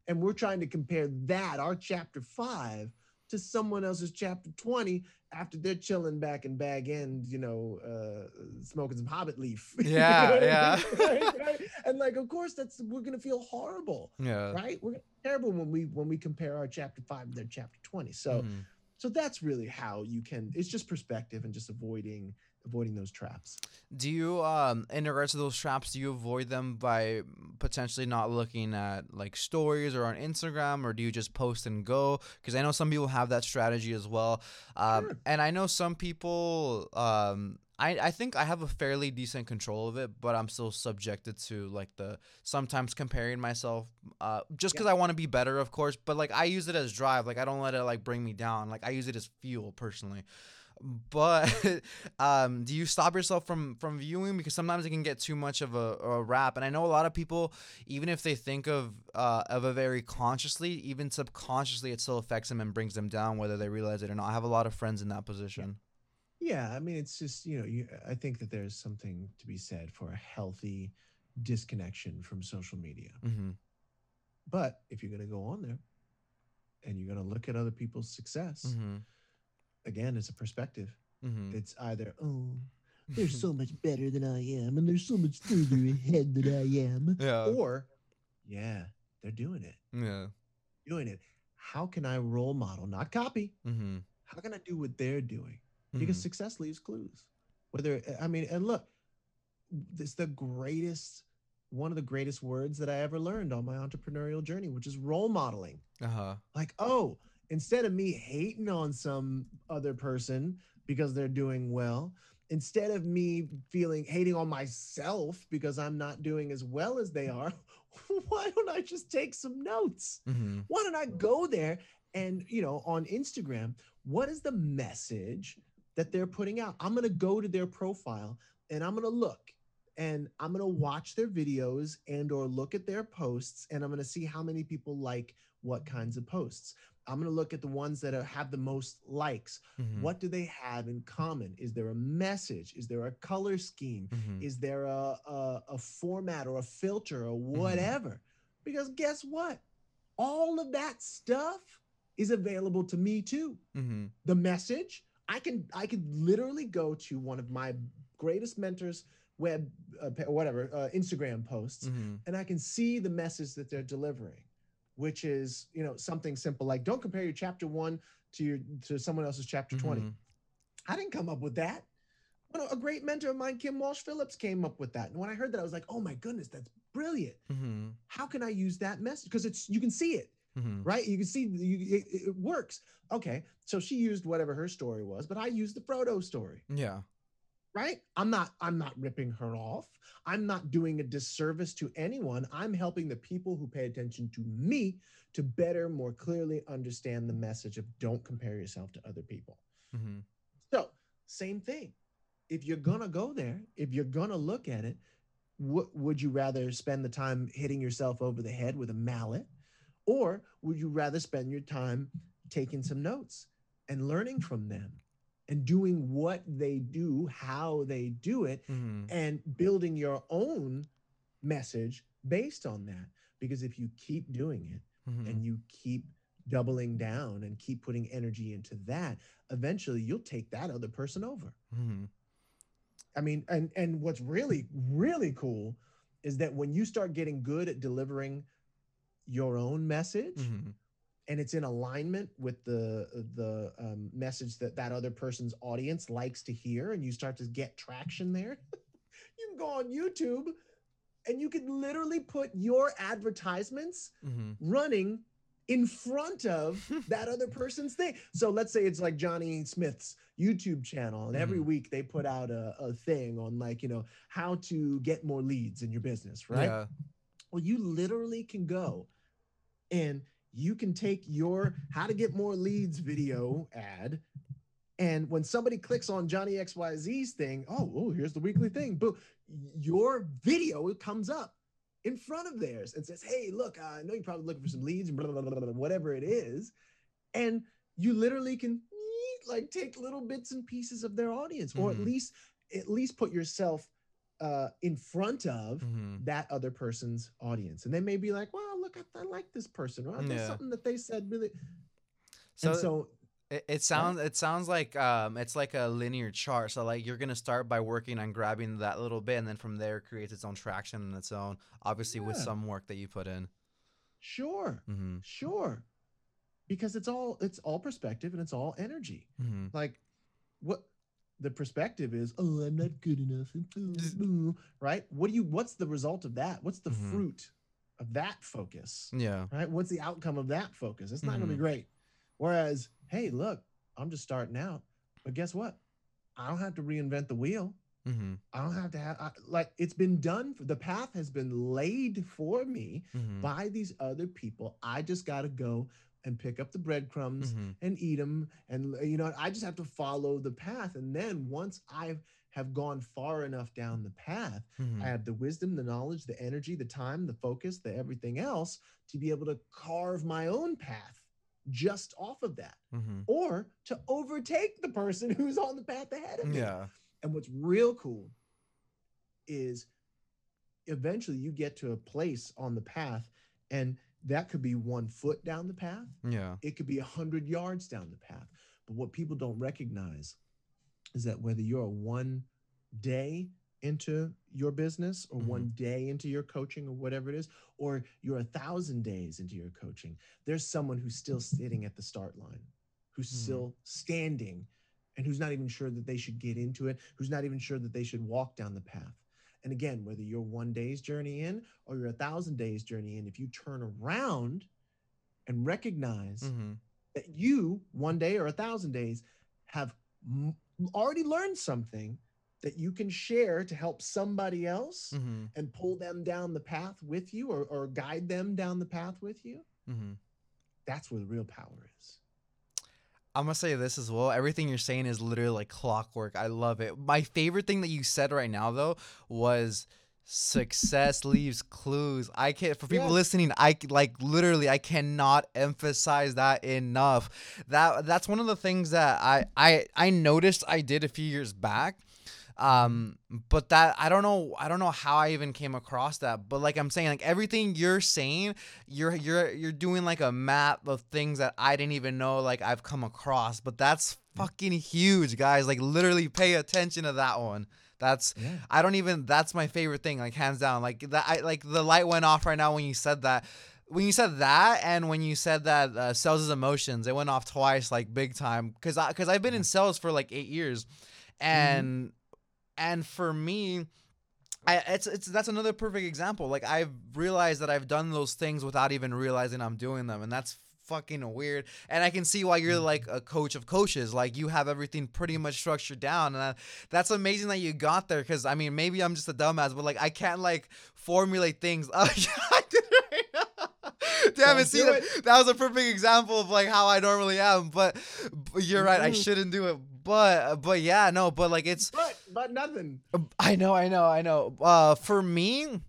And we're trying to compare that, our chapter five, to someone else's chapter twenty after they're chilling back in Bag End, you know, uh, smoking some Hobbit leaf. Yeah, you know yeah. I mean? Right, right? And like, of course, that's we're gonna feel horrible. Yeah. Right. We're gonna be terrible when we when we compare our chapter five to their chapter twenty. So, mm-hmm. so that's really how you can. It's just perspective and just avoiding avoiding those traps. Do you, um, in regards to those traps, do you avoid them by potentially not looking at like stories or on Instagram, or do you just post and go? Because I know some people have that strategy as well. Um, sure. And I know some people, um, I, I think I have a fairly decent control of it, but I'm still subjected to like the sometimes comparing myself uh, just because yeah. I want to be better, of course. But like I use it as drive. Like I don't let it like bring me down. Like I use it as fuel personally. But um, do you stop yourself from, from viewing? Because sometimes it can get too much of a, a rap. And I know a lot of people, even if they think of uh, of it very consciously, even subconsciously, it still affects them and brings them down, whether they realize it or not. I have a lot of friends in that position. Yeah, I mean, it's just, you know, you, I think that there's something to be said for a healthy disconnection from social media. Mm-hmm. But if you're going to go on there and you're going to look at other people's success, mm-hmm. again, it's a perspective. Mm-hmm. It's either, oh, they're so much better than I am, and they're so much further ahead than I am. Yeah. Or, yeah, they're doing it. Yeah. Doing it. How can I role model, not copy? Mm-hmm. How can I do what they're doing? Mm-hmm. Because success leaves clues. Whether, I mean, and look, it's the greatest, one of the greatest words that I ever learned on my entrepreneurial journey, which is role modeling. Uh-huh. Like, oh, instead of me hating on some other person because they're doing well, instead of me feeling hating on myself because I'm not doing as well as they are, why don't I just take some notes? Mm-hmm. Why don't I go there and, you know, on Instagram, what is the message that they're putting out? I'm going to go to their profile and I'm going to look and I'm going to watch their videos and or look at their posts, and I'm going to see how many people like what kinds of posts. I'm going to look at the ones that are, have the most likes. Mm-hmm. What do they have in common? Is there a message? Is there a color scheme? Mm-hmm. Is there a, a, a format or a filter or whatever? Mm-hmm. Because guess what? All of that stuff is available to me too. Mm-hmm. The message, I can I could literally go to one of my greatest mentors' web, uh, whatever, uh, Instagram posts, mm-hmm. and I can see the message that they're delivering, which is, you know, something simple like, don't compare your chapter one to your to someone else's chapter mm-hmm. twenty. I didn't come up with that. Well, a great mentor of mine, Kim Walsh Phillips, came up with that. And when I heard that, I was like, oh my goodness, that's brilliant. Mm-hmm. How can I use that message? Because it's you can see it. Mm-hmm. Right? You can see you, it, it works. Okay. So she used whatever her story was, but I used the Frodo story. Yeah. Right? I'm not, I'm not ripping her off. I'm not doing a disservice to anyone. I'm helping the people who pay attention to me to better, more clearly understand the message of don't compare yourself to other people. Mm-hmm. So same thing. If you're going to go there, if you're going to look at it, what, would you rather spend the time hitting yourself over the head with a mallet? Or would you rather spend your time taking some notes and learning from them and doing what they do, how they do it, mm-hmm. and building your own message based on that? Because if you keep doing it mm-hmm. and you keep doubling down and keep putting energy into that, eventually you'll take that other person over. Mm-hmm. I mean, and, and what's really, really cool is that when you start getting good at delivering your own message, mm-hmm. and it's in alignment with the the um, message that that other person's audience likes to hear, and you start to get traction there, you can go on YouTube and you can literally put your advertisements mm-hmm. running in front of that other person's thing. So let's say it's like Johnny Smith's YouTube channel, and every mm-hmm. week they put out a, a thing on like, you know, how to get more leads in your business, right? Yeah. Well, you literally can go and you can take your how to get more leads video ad, and when somebody clicks on Johnny X Y Z's thing, oh, oh here's the weekly thing, boom, your video comes up in front of theirs and says, hey, look, I know you're probably looking for some leads, blah, blah, blah, blah, whatever it is. And you literally can like take little bits and pieces of their audience, mm-hmm. or at least at least put yourself Uh, in front of mm-hmm. that other person's audience. And they may be like, well, look, I, I like this person, or I know yeah. something that they said really. So, and so it, it sounds it sounds like um, it's like a linear chart. So like you're going to start by working on grabbing that little bit, and then from there creates its own traction and its own, obviously yeah. with some work that you put in. Sure, mm-hmm. sure. Because it's all, it's all perspective and it's all energy. Mm-hmm. Like what, the perspective is, oh, I'm not good enough, right? What do you? What's the result of that? What's the mm-hmm. fruit of that focus? Yeah. Right. What's the outcome of that focus? It's not mm-hmm. going to be great. Whereas, hey, look, I'm just starting out, but guess what? I don't have to reinvent the wheel. Mm-hmm. I don't have to have, I, like, it's been done. For, the path has been laid for me mm-hmm. by these other people. I just got to go and pick up the breadcrumbs mm-hmm. and eat them. And, you know, I just have to follow the path. And then once I have gone far enough down the path, mm-hmm. I have the wisdom, the knowledge, the energy, the time, the focus, the everything else to be able to carve my own path just off of that mm-hmm. or to overtake the person who's on the path ahead of me. Yeah. And what's real cool is eventually you get to a place on the path, and that could be one foot down the path. Yeah. It could be a hundred yards down the path. But what people don't recognize is that whether you're one day into your business or mm-hmm. one day into your coaching or whatever it is, or you're a thousand days into your coaching, there's someone who's still sitting at the start line, who's mm-hmm. still standing, and who's not even sure that they should get into it, who's not even sure that they should walk down the path. And again, whether you're one day's journey in or you're a thousand days journey in, if you turn around and recognize mm-hmm. that you, one day or a thousand days, have m- already learned something that you can share to help somebody else mm-hmm. and pull them down the path with you, or, or guide them down the path with you, mm-hmm. that's where the real power is. I'm going to say this as well. Everything you're saying is literally like clockwork. I love it. My favorite thing that you said right now, though, was success leaves clues. I can't, for people yeah. listening, I like literally, I cannot emphasize that enough. That That's one of the things that I, I, I noticed I did a few years back. Um, but that, I don't know, I don't know how I even came across that, but like I'm saying, like everything you're saying, you're, you're, you're doing like a map of things that I didn't even know, like I've come across, but that's fucking huge, guys. Like literally pay attention to that one. That's, yeah. I don't even, that's my favorite thing, like hands down, like that, I, like the light went off right now when you said that. When you said that, and when you said that uh, sales is emotions, it went off twice, like big time. Cause I, cause I've been in sales for like eight years and mm-hmm. And for me, I, it's it's that's another perfect example. Like I've realized that I've done those things without even realizing I'm doing them, and that's fucking weird. And I can see why you're like a coach of coaches. Like you have everything pretty much structured down, and I, that's amazing that you got there. Because I mean, maybe I'm just a dumbass, but like I can't like formulate things. Oh, yeah, I did it right now. Damn it, see, that, that was a perfect example of like how I normally am, but, but you're right, I shouldn't do it, but but yeah, no, but like it's but, but nothing. I know, I know, I know. Uh, for me,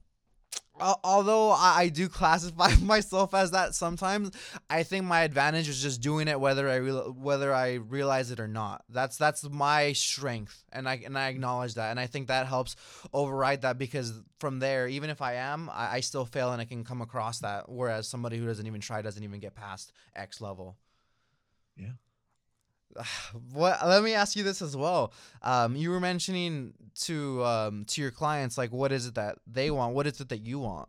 uh, although I, I do classify myself as that sometimes, I think my advantage is just doing it whether I re- whether I realize it or not. That's that's my strength, and I and I acknowledge that, and I think that helps override that, because from there, even if I am, I, I still fail and I can come across that, whereas somebody who doesn't even try doesn't even get past X level. Yeah. What, let me ask you this as well. Um, you were mentioning to um, to your clients, like, what is it that they want? What is it that you want?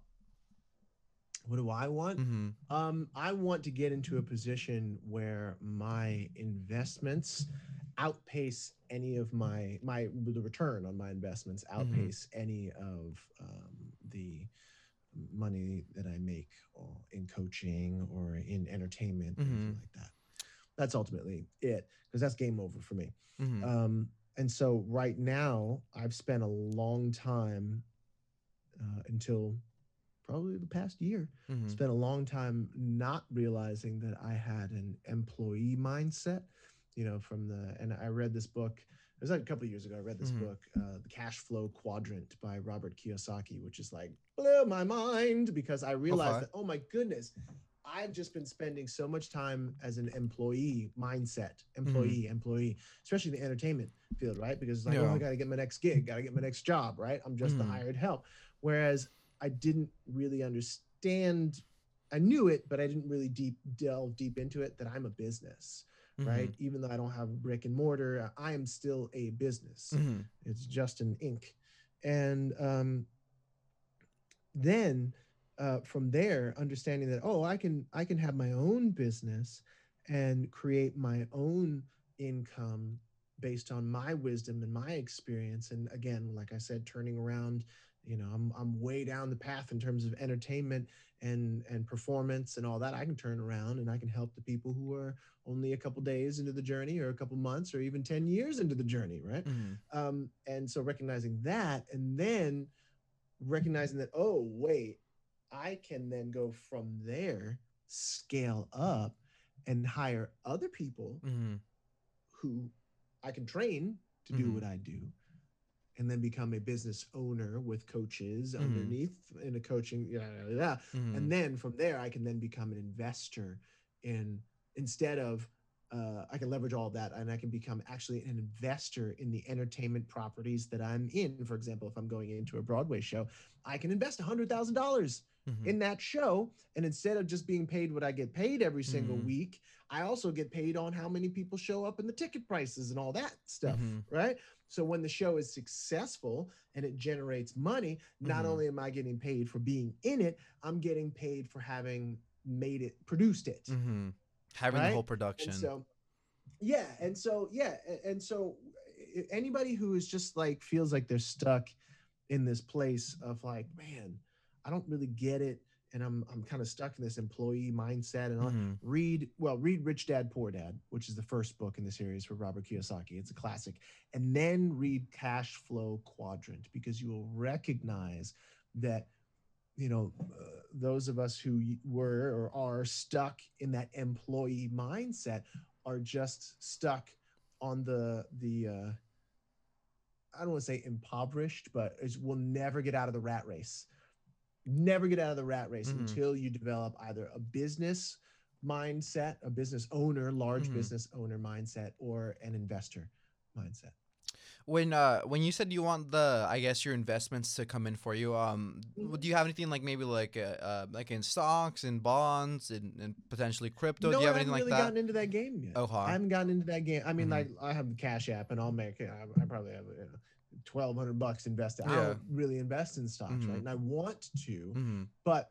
What do I want? Mm-hmm. Um, I want to get into a position where my investments outpace any of my my the return on my investments outpace mm-hmm. any of um, the money that I make or in coaching or in entertainment mm-hmm. or anything like that. That's ultimately it, because that's game over for me. Mm-hmm. Um, and so right now, I've spent a long time uh, until probably the past year, mm-hmm. spent a long time not realizing that I had an employee mindset, you know, from the, and I read this book, it was like a couple of years ago, I read this mm-hmm. book, uh, The Cash Flow Quadrant by Robert Kiyosaki, which is like, blew my mind, because I realized okay. that, oh my goodness, I've just been spending so much time as an employee mindset, employee, mm-hmm. employee, especially in the entertainment field, right? Because it's like, yeah. oh, I got to get my next gig, got to get my next job, right? I'm just mm-hmm. the hired help. Whereas I didn't really understand, I knew it, but I didn't really deep delve deep into it, that I'm a business, mm-hmm. right? Even though I don't have brick and mortar, I am still a business. Mm-hmm. It's Justin Incorporated. And um, then... Uh, from there, understanding that, oh, I can I can have my own business and create my own income based on my wisdom and my experience. And again, like I said, turning around You know, I'm, I'm way down the path in terms of entertainment and, and performance and all that. I can turn around and I can help the people who are only a couple days into the journey or a couple months or even ten years into the journey, right? Mm-hmm. Um, and so recognizing that, and then recognizing that, oh, wait, I can then go from there, scale up and hire other people mm-hmm. who I can train to mm-hmm. do what I do. And then become a business owner with coaches mm-hmm. underneath in a coaching. Blah, blah, blah. Mm-hmm. And then from there, I can then become an investor in instead of uh, I can leverage all that, and I can become actually an investor in the entertainment properties that I'm in. For example, if I'm going into a Broadway show, I can invest one hundred thousand dollars mm-hmm. in that show. And instead of just being paid what I get paid every single mm-hmm. week, I also get paid on how many people show up and the ticket prices and all that stuff, mm-hmm. right? So when the show is successful and it generates money, not mm-hmm. only am I getting paid for being in it, I'm getting paid for having made it, produced it. Mm-hmm. Having right? the whole production. And so, yeah. And so, yeah. And so anybody who is just like, feels like they're stuck in this place of like, man, I don't really get it. And I'm I'm kind of stuck in this employee mindset and all. Mm-hmm. Read, well, read Rich Dad, Poor Dad, which is the first book in the series for Robert Kiyosaki. It's a classic. And then read Cash Flow Quadrant, because you will recognize that, you know, uh, those of us who were or are stuck in that employee mindset are just stuck on the, the uh, I don't want to say impoverished, but we'll never get out of the rat race. Never get out of the rat race mm-hmm. until you develop either a business mindset, a business owner, large mm-hmm. business owner mindset, or an investor mindset. When uh, when you said you want the, I guess your investments to come in for you, um, mm-hmm. do you have anything like maybe like uh, like in stocks and bonds and, and potentially crypto? No, do you have I anything really like that? I haven't really gotten into that game yet. Oh, huh. I haven't gotten into that game. I mean, mm-hmm. like I have the Cash App, and I'll make it. I, I probably have, you know, twelve hundred bucks invested. Yeah. I don't really invest in stocks, mm-hmm. right? And I want to, mm-hmm. but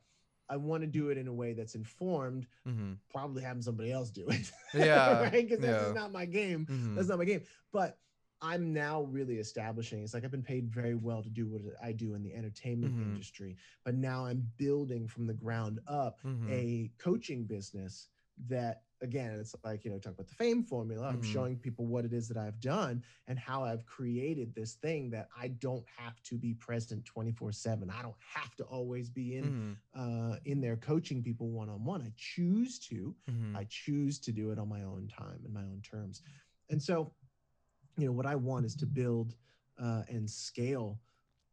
I want to do it in a way that's informed. Mm-hmm. Probably having somebody else do it, yeah, right? Because yeah. that's not my game. Mm-hmm. That's not my game. But I'm now really establishing, it's like I've been paid very well to do what I do in the entertainment mm-hmm. industry, but now I'm building from the ground up mm-hmm. a coaching business that, again, it's like, you know, talk about the Fame Formula. Mm-hmm. I'm showing people what it is that I've done and how I've created this thing that I don't have to be present twenty-four seven. I don't have to always be in mm-hmm. uh, in there coaching people one-on-one. I choose to. Mm-hmm. I choose to do it on my own time and my own terms. And so, you know, what I want is to build uh, and scale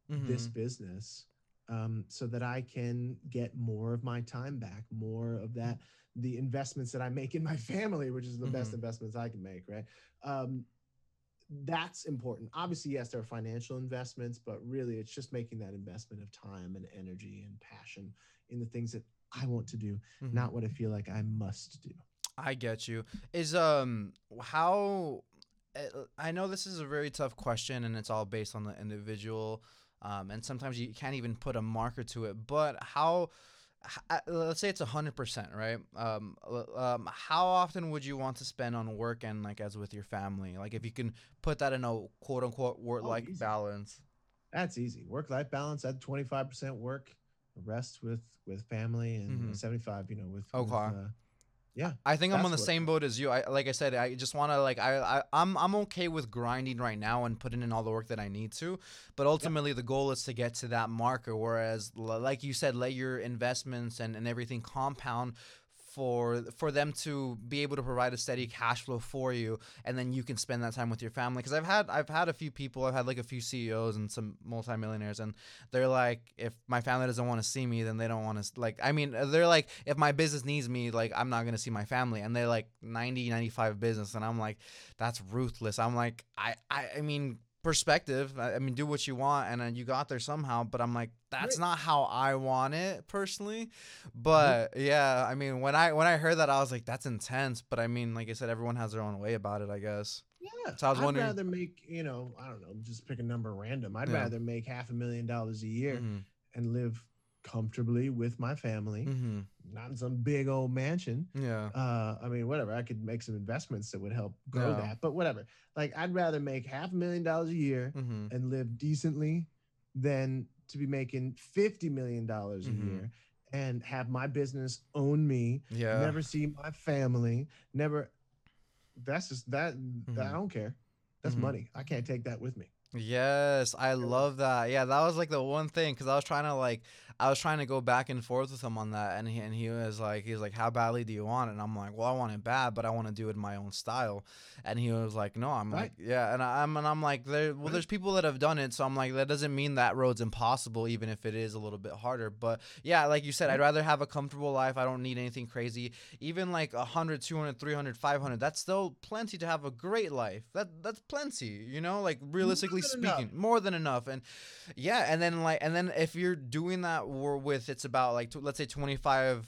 mm-hmm. this business um, so that I can get more of my time back, more of that, the investments that I make in my family, which is the mm-hmm. best investments I can make, right? Um, that's important. Obviously, yes, there are financial investments, but really it's just making that investment of time and energy and passion in the things that I want to do, mm-hmm. not what I feel like I must do. I get you. Is um how... I know this is a very tough question, and it's all based on the individual, um, and sometimes you can't even put a marker to it, but how, how let's say it's one hundred percent, right? Um, um, how often would you want to spend on work and like as with your family? Like if you can put that in a quote-unquote work-life oh, balance. That's easy. Work-life balance at twenty-five percent work, the rest with, with family, and mm-hmm. seventy-five, you know, with, okay. with uh, yeah, I think I'm on the same boat as you. I, like I said, I just want to like I, I I'm I'm okay with grinding right now and putting in all the work that I need to, but ultimately yeah. the goal is to get to that marker. Whereas, like you said, let your investments and, and everything compound for for them to be able to provide a steady cash flow for you, and then you can spend that time with your family. Because I've had I've had a few people, I've had like a few C E Os and some multimillionaires, and they're like, if my family doesn't want to see me, then they don't want to, like, I mean, they're like, if my business needs me, like, I'm not going to see my family. And they're like ninety, ninety-five business, and I'm like, that's ruthless. I'm like, I, I, I mean, perspective, I, I mean, do what you want, and then you got there somehow, but I'm like, that's not how I want it personally. But mm-hmm. yeah, I mean, when I when I heard that, I was like, that's intense. But I mean, like I said, everyone has their own way about it, I guess. Yeah. So I was I'd wondering, rather make, you know, I don't know, just pick a number random. I'd yeah. rather make half a million dollars a year mm-hmm. and live comfortably with my family, mm-hmm. not in some big old mansion. Yeah. Uh, I mean, whatever. I could make some investments that would help grow yeah. that, but whatever. Like, I'd rather make half a million dollars a year mm-hmm. and live decently than to be making fifty million dollars a mm-hmm. year and have my business own me, yeah. never see my family, never. That's just that. Mm-hmm. that I don't care. That's mm-hmm. money. I can't take that with me. Yes, I love that. Yeah, that was like the one thing, because I was trying to like I was trying to go back and forth with him on that, and he and he was like he's like, how badly do you want it? And I'm like, well, I want it bad, but I want to do it in my own style. And he was like, no, I'm right. like, yeah, and I'm and I'm like, there, well, there's people that have done it, so I'm like, that doesn't mean that road's impossible, even if it is a little bit harder. But yeah, like you said, I'd rather have a comfortable life. I don't need anything crazy. Even like one hundred, two hundred, three hundred, five hundred, that's still plenty to have a great life. That that's plenty, you know, like realistically. Speaking enough. More than enough. And yeah, and then like and then if you're doing that with it's about like t- let's say twenty-five,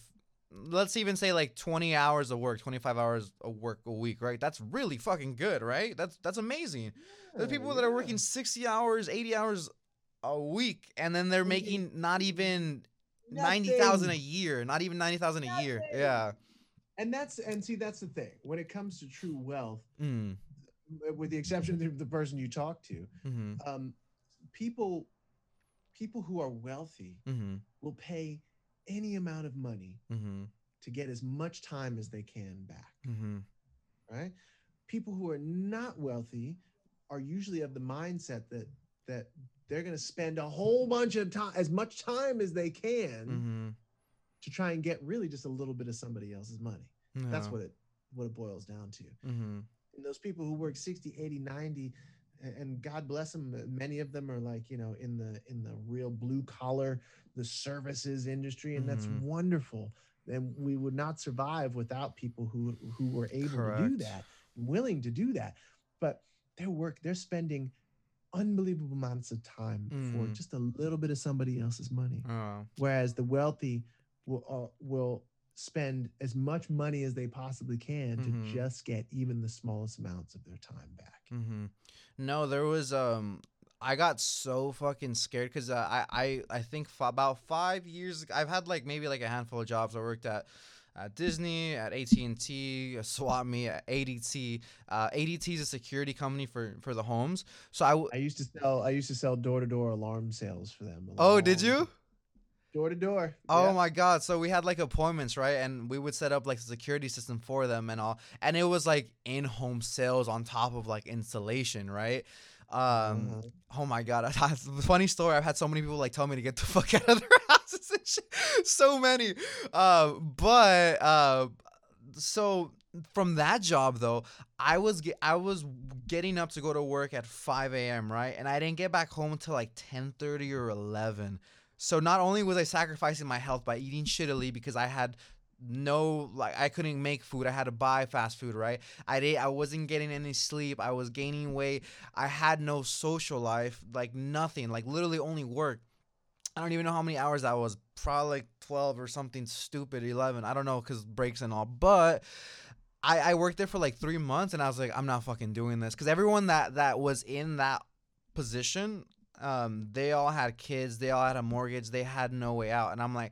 let's even say like twenty hours of work, twenty-five hours of work a week, right? That's really fucking good, right? That's that's amazing. Yeah, there's people yeah. that are working sixty hours, eighty hours a week, and then they're making not even ninety thousand a year, not even ninety thousand a year. Yeah. And that's and see that's the thing. When it comes to true wealth, mm. with the exception of the person you talk to, mm-hmm. um, people people who are wealthy mm-hmm. will pay any amount of money mm-hmm. to get as much time as they can back, mm-hmm. right? People who are not wealthy are usually of the mindset that that they're going to spend a whole bunch of time, as much time as they can mm-hmm. to try and get really just a little bit of somebody else's money. No. That's what it what it boils down to. Mm-hmm. And those people who work sixty, eighty, ninety, and God bless them, many of them are like, you know, in the in the real blue collar, the services industry, and mm-hmm. that's wonderful. And we would not survive without people who who were able Correct. to do that, willing to do that. But their work, they're spending unbelievable amounts of time mm. for just a little bit of somebody else's money. Oh. Whereas the wealthy will uh, will. spend as much money as they possibly can mm-hmm. to just get even the smallest amounts of their time back. Mm-hmm. No, there was, um, I got so fucking scared because uh, I, I, I think f- about five years, I've had like maybe like a handful of jobs. I worked at at Disney, at A T and T, a swap me at A D T. Uh, A D T is a security company for, for the homes. So I, w- I used to sell, I used to sell door to door alarm sales for them. Alarm. Oh, did you? Door to door. Oh yeah. My God. So we had like appointments, right? And we would set up like a security system for them and all. And it was like in-home sales on top of like installation, right? Um, mm-hmm. Oh my God. I, I, funny story. I've had so many people like tell me to get the fuck out of their houses and shit. So many. Uh, but uh, so... From that job though, I was ge- I was getting up to go to work at five a.m. right, and I didn't get back home until like ten thirty or eleven. So not only was I sacrificing my health by eating shittily because I had no like I couldn't make food, I had to buy fast food, right? I did I wasn't getting any sleep, I was gaining weight, I had no social life, like nothing, like literally only work. I don't even know how many hours that was, probably like twelve or something stupid, eleven. I don't know because breaks and all, but. I, I worked there for like three months and I was like, I'm not fucking doing this. Because everyone that, that was in that position, um, they all had kids. They all had a mortgage. They had no way out. And I'm like,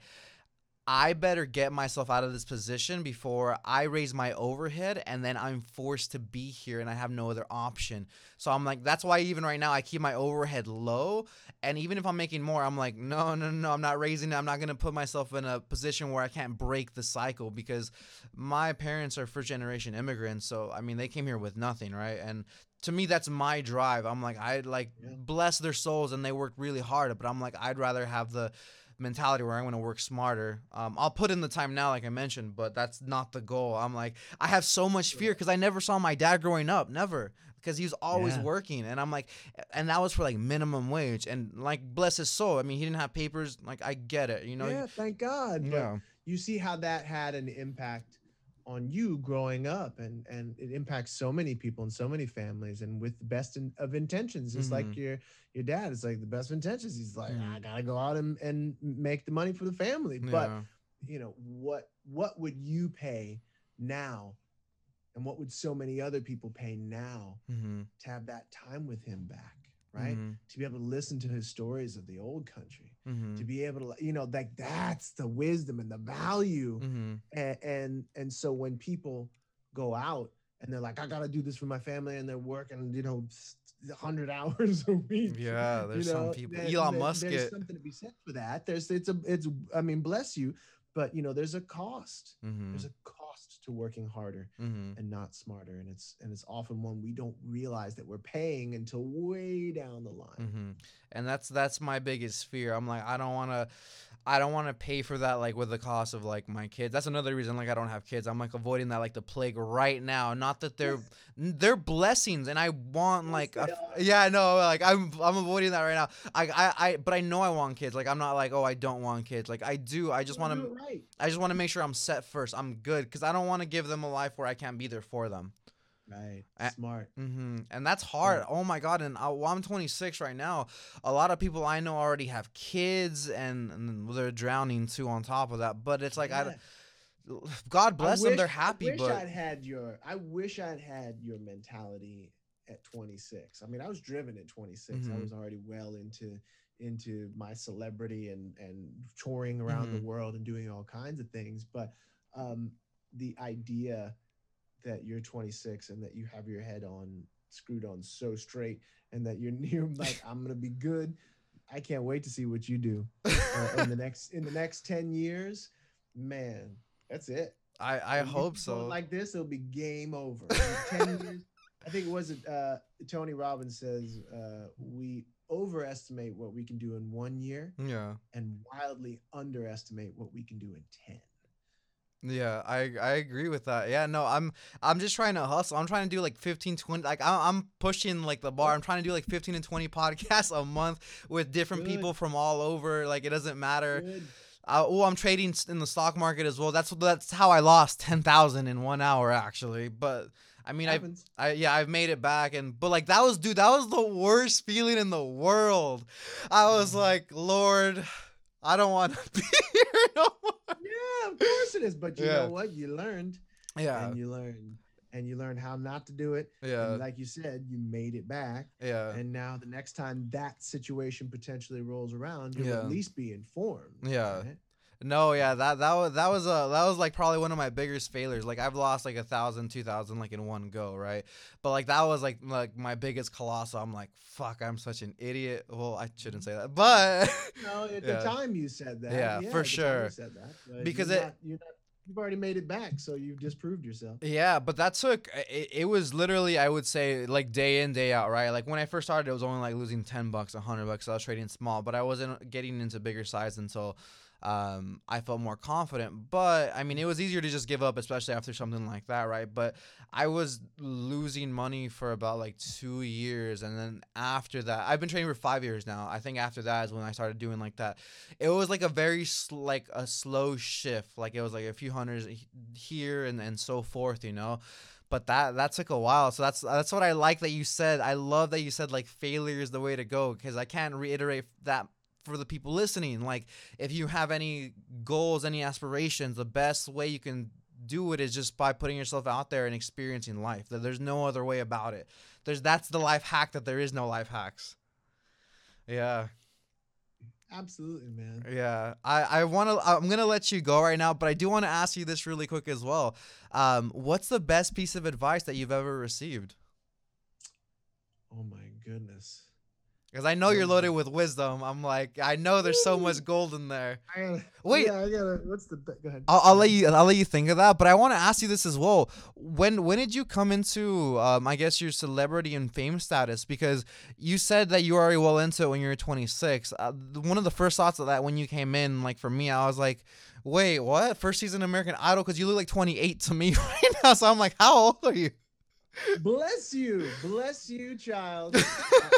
I better get myself out of this position before I raise my overhead and then I'm forced to be here and I have no other option. So I'm like, that's why even right now I keep my overhead low. And even if I'm making more, I'm like, no, no, no, I'm not raising it. I'm not going to put myself in a position where I can't break the cycle because my parents are first generation immigrants. So, I mean, they came here with nothing, right? And to me, that's my drive. I'm like, I like yeah. bless their souls and they worked really hard, but I'm like, I'd rather have the mentality where I'm going to work smarter. Um, I'll put in the time now, like I mentioned, but that's not the goal. I'm like, I have so much fear because I never saw my dad growing up, never, because he was always yeah. working. And I'm like, and that was for like minimum wage and like, bless his soul. I mean, he didn't have papers. Like, I get it, you know? Yeah, thank God. Yeah. But you see how that had an impact on you growing up, and and it impacts so many people and so many families, and with the best in, of intentions. It's mm-hmm. like your your dad is like the best of intentions. He's like, mm-hmm. I gotta go out and, and make the money for the family. Yeah. But you know, what what would you pay now, and what would so many other people pay now mm-hmm. to have that time with him back, right? Mm-hmm. To be able to listen to his stories of the old country, mm-hmm. to be able to, you know, like that's the wisdom and the value. Mm-hmm. And, and and so when people go out and they're like, I gotta do this for my family, and they're working, you know, one hundred hours a week. Yeah, there's you know, some people. There, Elon there, Musk. There's it. something to be said for that. There's it's a it's. I mean, bless you, but you know, there's a cost. Mm-hmm. There's a cost to working harder mm-hmm. and not smarter, and it's and it's often one we don't realize that we're paying until way down the line. Mm-hmm. And that's that's my biggest fear. I'm like, I don't want to, I don't want to pay for that like with the cost of like my kids. That's another reason like I don't have kids. I'm like avoiding that like the plague right now. Not that they're they're blessings, and I want like a, yeah, I know like I'm I'm avoiding that right now. I, I I but I know I want kids. Like I'm not like oh I don't want kids. Like I do. I just want to. I just want to make sure I'm set first. I'm good because I don't want to give them a life where I can't be there for them. Right. I, Smart. Mm-hmm. And that's hard. Smart. Oh, my God. And I, well, I'm twenty-six right now. A lot of people I know already have kids and, and they're drowning, too, on top of that. But it's like yeah. I don't. God bless wish, them. They're happy. I wish, but... I'd had your, I wish I'd had your mentality at twenty-six. I mean, I was driven at twenty-six. Mm-hmm. I was already well into into my celebrity and and touring around mm-hmm. the world and doing all kinds of things, but um the idea that you're twenty-six and that you have your head on screwed on so straight and that you're near like I'm gonna be good, I can't wait to see what you do uh, in the next in the next ten years, man. That's it. I I and hope so. Like this, it'll be game over in ten years. I think it was uh Tony Robbins says uh we overestimate what we can do in one year yeah and wildly underestimate what we can do in ten. Yeah, I I agree with that. Yeah, no, I'm I'm just trying to hustle. I'm trying to do like fifteen, twenty, like I'm pushing like the bar. I'm trying to do like fifteen and twenty podcasts a month with different Good. people from all over. Like it doesn't matter. Good. Uh, oh, I'm trading in the stock market as well. That's that's how I lost ten thousand in one hour actually. But I mean, I, I, yeah, I've made it back, and but like that was, dude, that was the worst feeling in the world. I was mm-hmm. like, Lord, I don't want to be here no more. Yeah, of course it is, but you yeah. know what? You learned. Yeah, and you learned, and you learned how not to do it. Yeah, and like you said, you made it back. Yeah, and now the next time that situation potentially rolls around, you'll yeah. at least be informed. Yeah. Right? No, yeah, that that was that was a that was like probably one of my biggest failures. Like I've lost like a thousand, two thousand, like in one go, right? But like that was like like my biggest colossal. I'm like, fuck, I'm such an idiot. Well, I shouldn't say that, but no, at yeah. the time you said that, yeah, yeah for sure, you said that, because you're it. Not, you're not- You've already made it back, so you've disproved yourself. Yeah, but that took it, it was literally, I would say, like day in, day out, right? Like when I first started, it was only like losing ten bucks, one hundred bucks. I was trading small, but I wasn't getting into bigger size until um, I felt more confident. But I mean, it was easier to just give up, especially after something like that, right? But I was losing money for about like two years. And then after that, I've been trading for five years now. I think after that is when I started doing like that. It was like a very sl- like a slow shift. Like it was like a few hunters here and, and so forth, you know, but that, that took a while. So that's, that's what I like that you said. I love that you said like failure is the way to go. Cause I can't reiterate that for the people listening. Like if you have any goals, any aspirations, the best way you can do it is just by putting yourself out there and experiencing life. There's no other way about it. There's, that's the life hack, that there is no life hacks. Yeah. Absolutely, man. Yeah, I, I want to. I'm gonna let you go right now, but I do want to ask you this really quick as well. Um, what's the best piece of advice that you've ever received? Oh my goodness! Because I know oh, you're loaded with wisdom. I'm like, I know there's so much gold in there. I gotta, Wait, yeah, I gotta, what's the? Go ahead. I'll, I'll let you. I'll let you think of that. But I want to ask you this as well. When when did you come into, um, I guess, your celebrity and fame status? Because you said that you were already well into it when you were twenty-six. Uh, one of the first thoughts of that when you came in, like for me, I was like, wait, what? First season of American Idol? Because you look like twenty-eight to me right now. So I'm like, how old are you? Bless you. Bless you, child.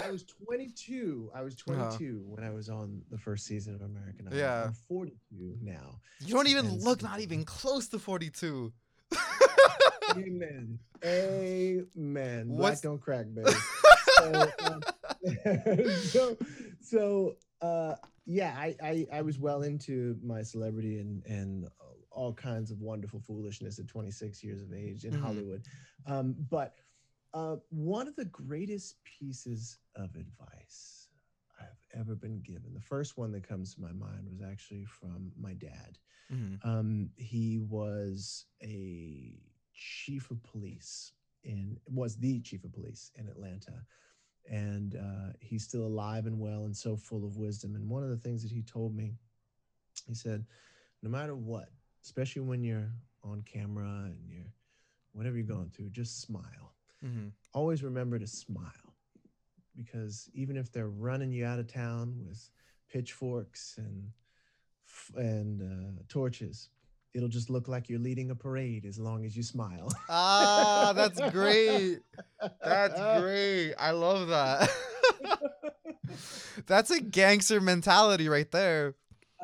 I was twenty-two. I was twenty-two oh. when I was on the first season of American Idol. Yeah. I'm forty-two now. You don't even and look so- not even close to forty-two. Amen. Amen. What's- Black don't crack, baby. So, um, so, so uh, yeah, I, I, I was well into my celebrity and, and all kinds of wonderful foolishness at twenty-six years of age in mm-hmm. Hollywood. Um, but uh, one of the greatest pieces of advice I've ever been given, the first one that comes to my mind was actually from my dad. Mm-hmm. Um, he was a chief of police in, was the chief of police in Atlanta and uh, he's still alive and well and so full of wisdom. And one of the things that he told me, he said, no matter what, especially when you're on camera and you're whatever you're going through, just smile. Mm-hmm. Always remember to smile, because even if they're running you out of town with pitchforks and and uh, torches, it'll just look like you're leading a parade as long as you smile. Ah, that's great. That's great. I love that. That's a gangster mentality right there.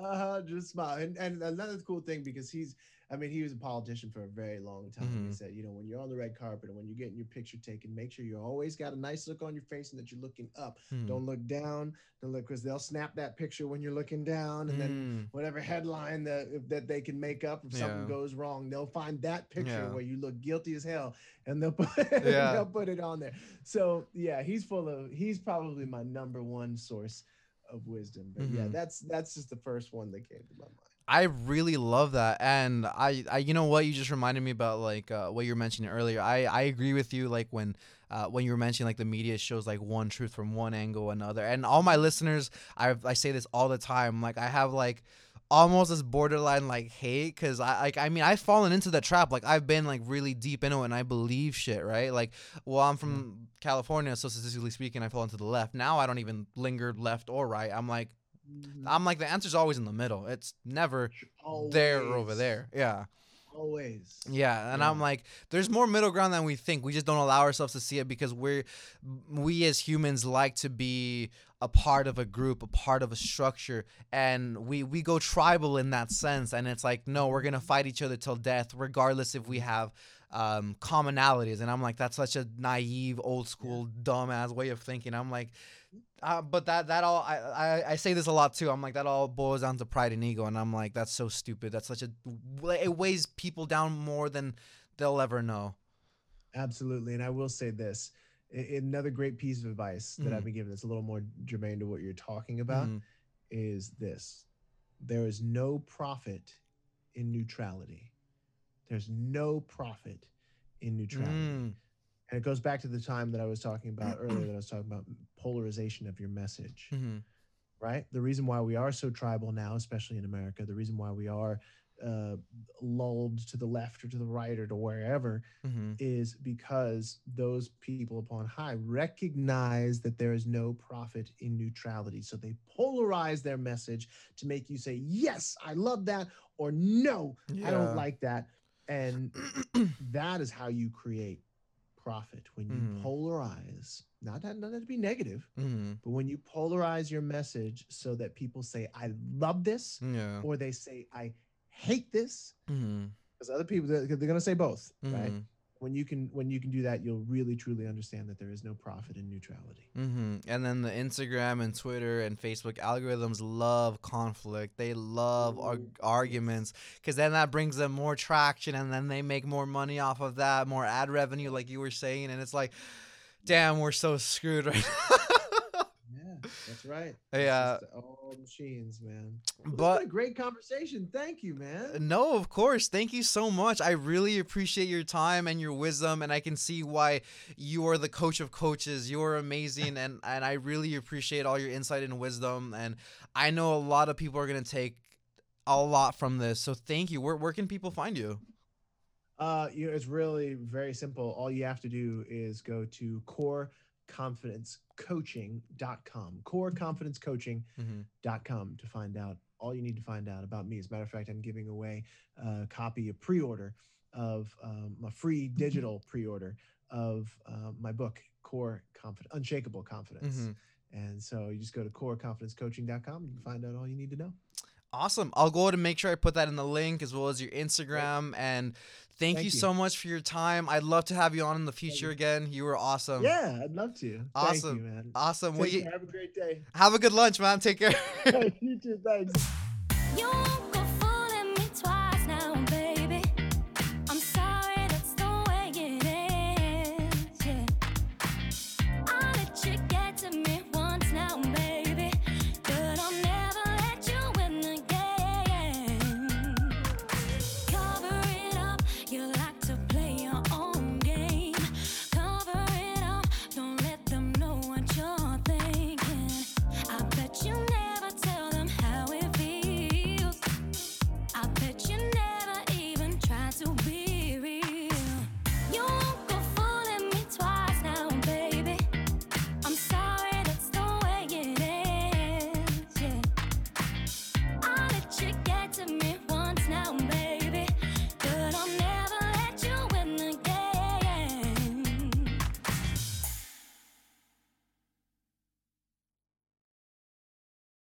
Uh, just smile. And, and another cool thing, because he's, I mean, he was a politician for a very long time. Mm-hmm. He said, you know, when you're on the red carpet and when you're getting your picture taken, make sure you always got a nice look on your face and that you're looking up. Mm. Don't look down. Don't look, because they'll snap that picture when you're looking down. And mm. then whatever headline that, that they can make up, if yeah. something goes wrong, they'll find that picture yeah. where you look guilty as hell, and they'll put, yeah. and they'll put it on there. So yeah, he's full of, he's probably my number one source of wisdom. But mm-hmm. yeah, that's that's just the first one that came to my mind. I really love that. And I, I you know what, you just reminded me about like uh, what you were mentioning earlier. I, I agree with you, like when uh, when you were mentioning like the media shows like one truth from one angle or another. And all my listeners, I I say this all the time, like I have like almost this borderline like hate, because I like I mean I've fallen into the trap, like I've been like really deep into it and I believe shit, right? Like, well, I'm from mm-hmm. California, so statistically speaking I fall into the left. Now I don't even linger left or right. I'm like mm-hmm. I'm like the answer's always in the middle. It's never always there or over there. Yeah. Always. Yeah, and yeah. I'm like, there's more middle ground than we think. We just don't allow ourselves to see it, because we're, we as humans like to be a part of a group, a part of a structure, and we we go tribal in that sense. And it's like, no, we're gonna fight each other till death, regardless if we have um, commonalities. And I'm like, that's such a naive, old school, yeah. dumbass way of thinking. I'm like. Uh, but that that all I, I I say this a lot too. I'm like, that all boils down to pride and ego, and I'm like, that's so stupid. That's such a it weighs people down more than they'll ever know. Absolutely. And I will say this, another great piece of advice that mm-hmm. I've been given that's a little more germane to what you're talking about mm-hmm. is this: there is no profit in neutrality. There's no profit in neutrality. Mm. And it goes back to the time that I was talking about earlier, that I was talking about polarization of your message, mm-hmm. right? The reason why we are so tribal now, especially in America, the reason why we are uh, lulled to the left or to the right or to wherever mm-hmm. is because those people upon high recognize that there is no profit in neutrality. So they polarize their message to make you say, yes, I love that, or no, yeah. I don't like that. And that is how you create profit, when you mm. polarize, not that, not that to be negative, mm. but when you polarize your message so that people say, I love this, yeah. or they say, I hate this, because mm. other people, they're, they're going to say both, mm. right? When you can when you can do that, you'll really truly understand that there is no profit in neutrality. Mm-hmm. And then the Instagram and Twitter and Facebook algorithms love conflict. They love arg- arguments, because then that brings them more traction, and then they make more money off of that, more ad revenue, like you were saying. And it's like, damn, we're so screwed right now. Yeah, that's right. Yeah, all machines, man. But what a great conversation. Thank you, man. No, of course. Thank you so much. I really appreciate your time and your wisdom, and I can see why you are the coach of coaches. You are amazing, and and I really appreciate all your insight and wisdom. And I know a lot of people are gonna take a lot from this. So thank you. Where where can people find you? Uh, you know, it's really very simple. All you have to do is go to core. confidence coaching dot com core confidence coaching dot com mm-hmm. to find out all you need to find out about me. As a matter of fact, I'm giving away a copy, a pre-order of um, a free digital pre-order of uh, my book, Core Confidence, Unshakable Confidence. Mm-hmm. And so you just go to core confidence coaching dot com and you can find out all you need to know. Awesome. I'll go ahead and make sure I put that in the link, as well as your Instagram. And thank, thank you, you so much for your time. I'd love to have you on in the future again. You were awesome. Yeah, I'd love to. Awesome. Thank you, man. Awesome. Well, you, have a great day. Have a good lunch, man. Take care. You too. Thanks.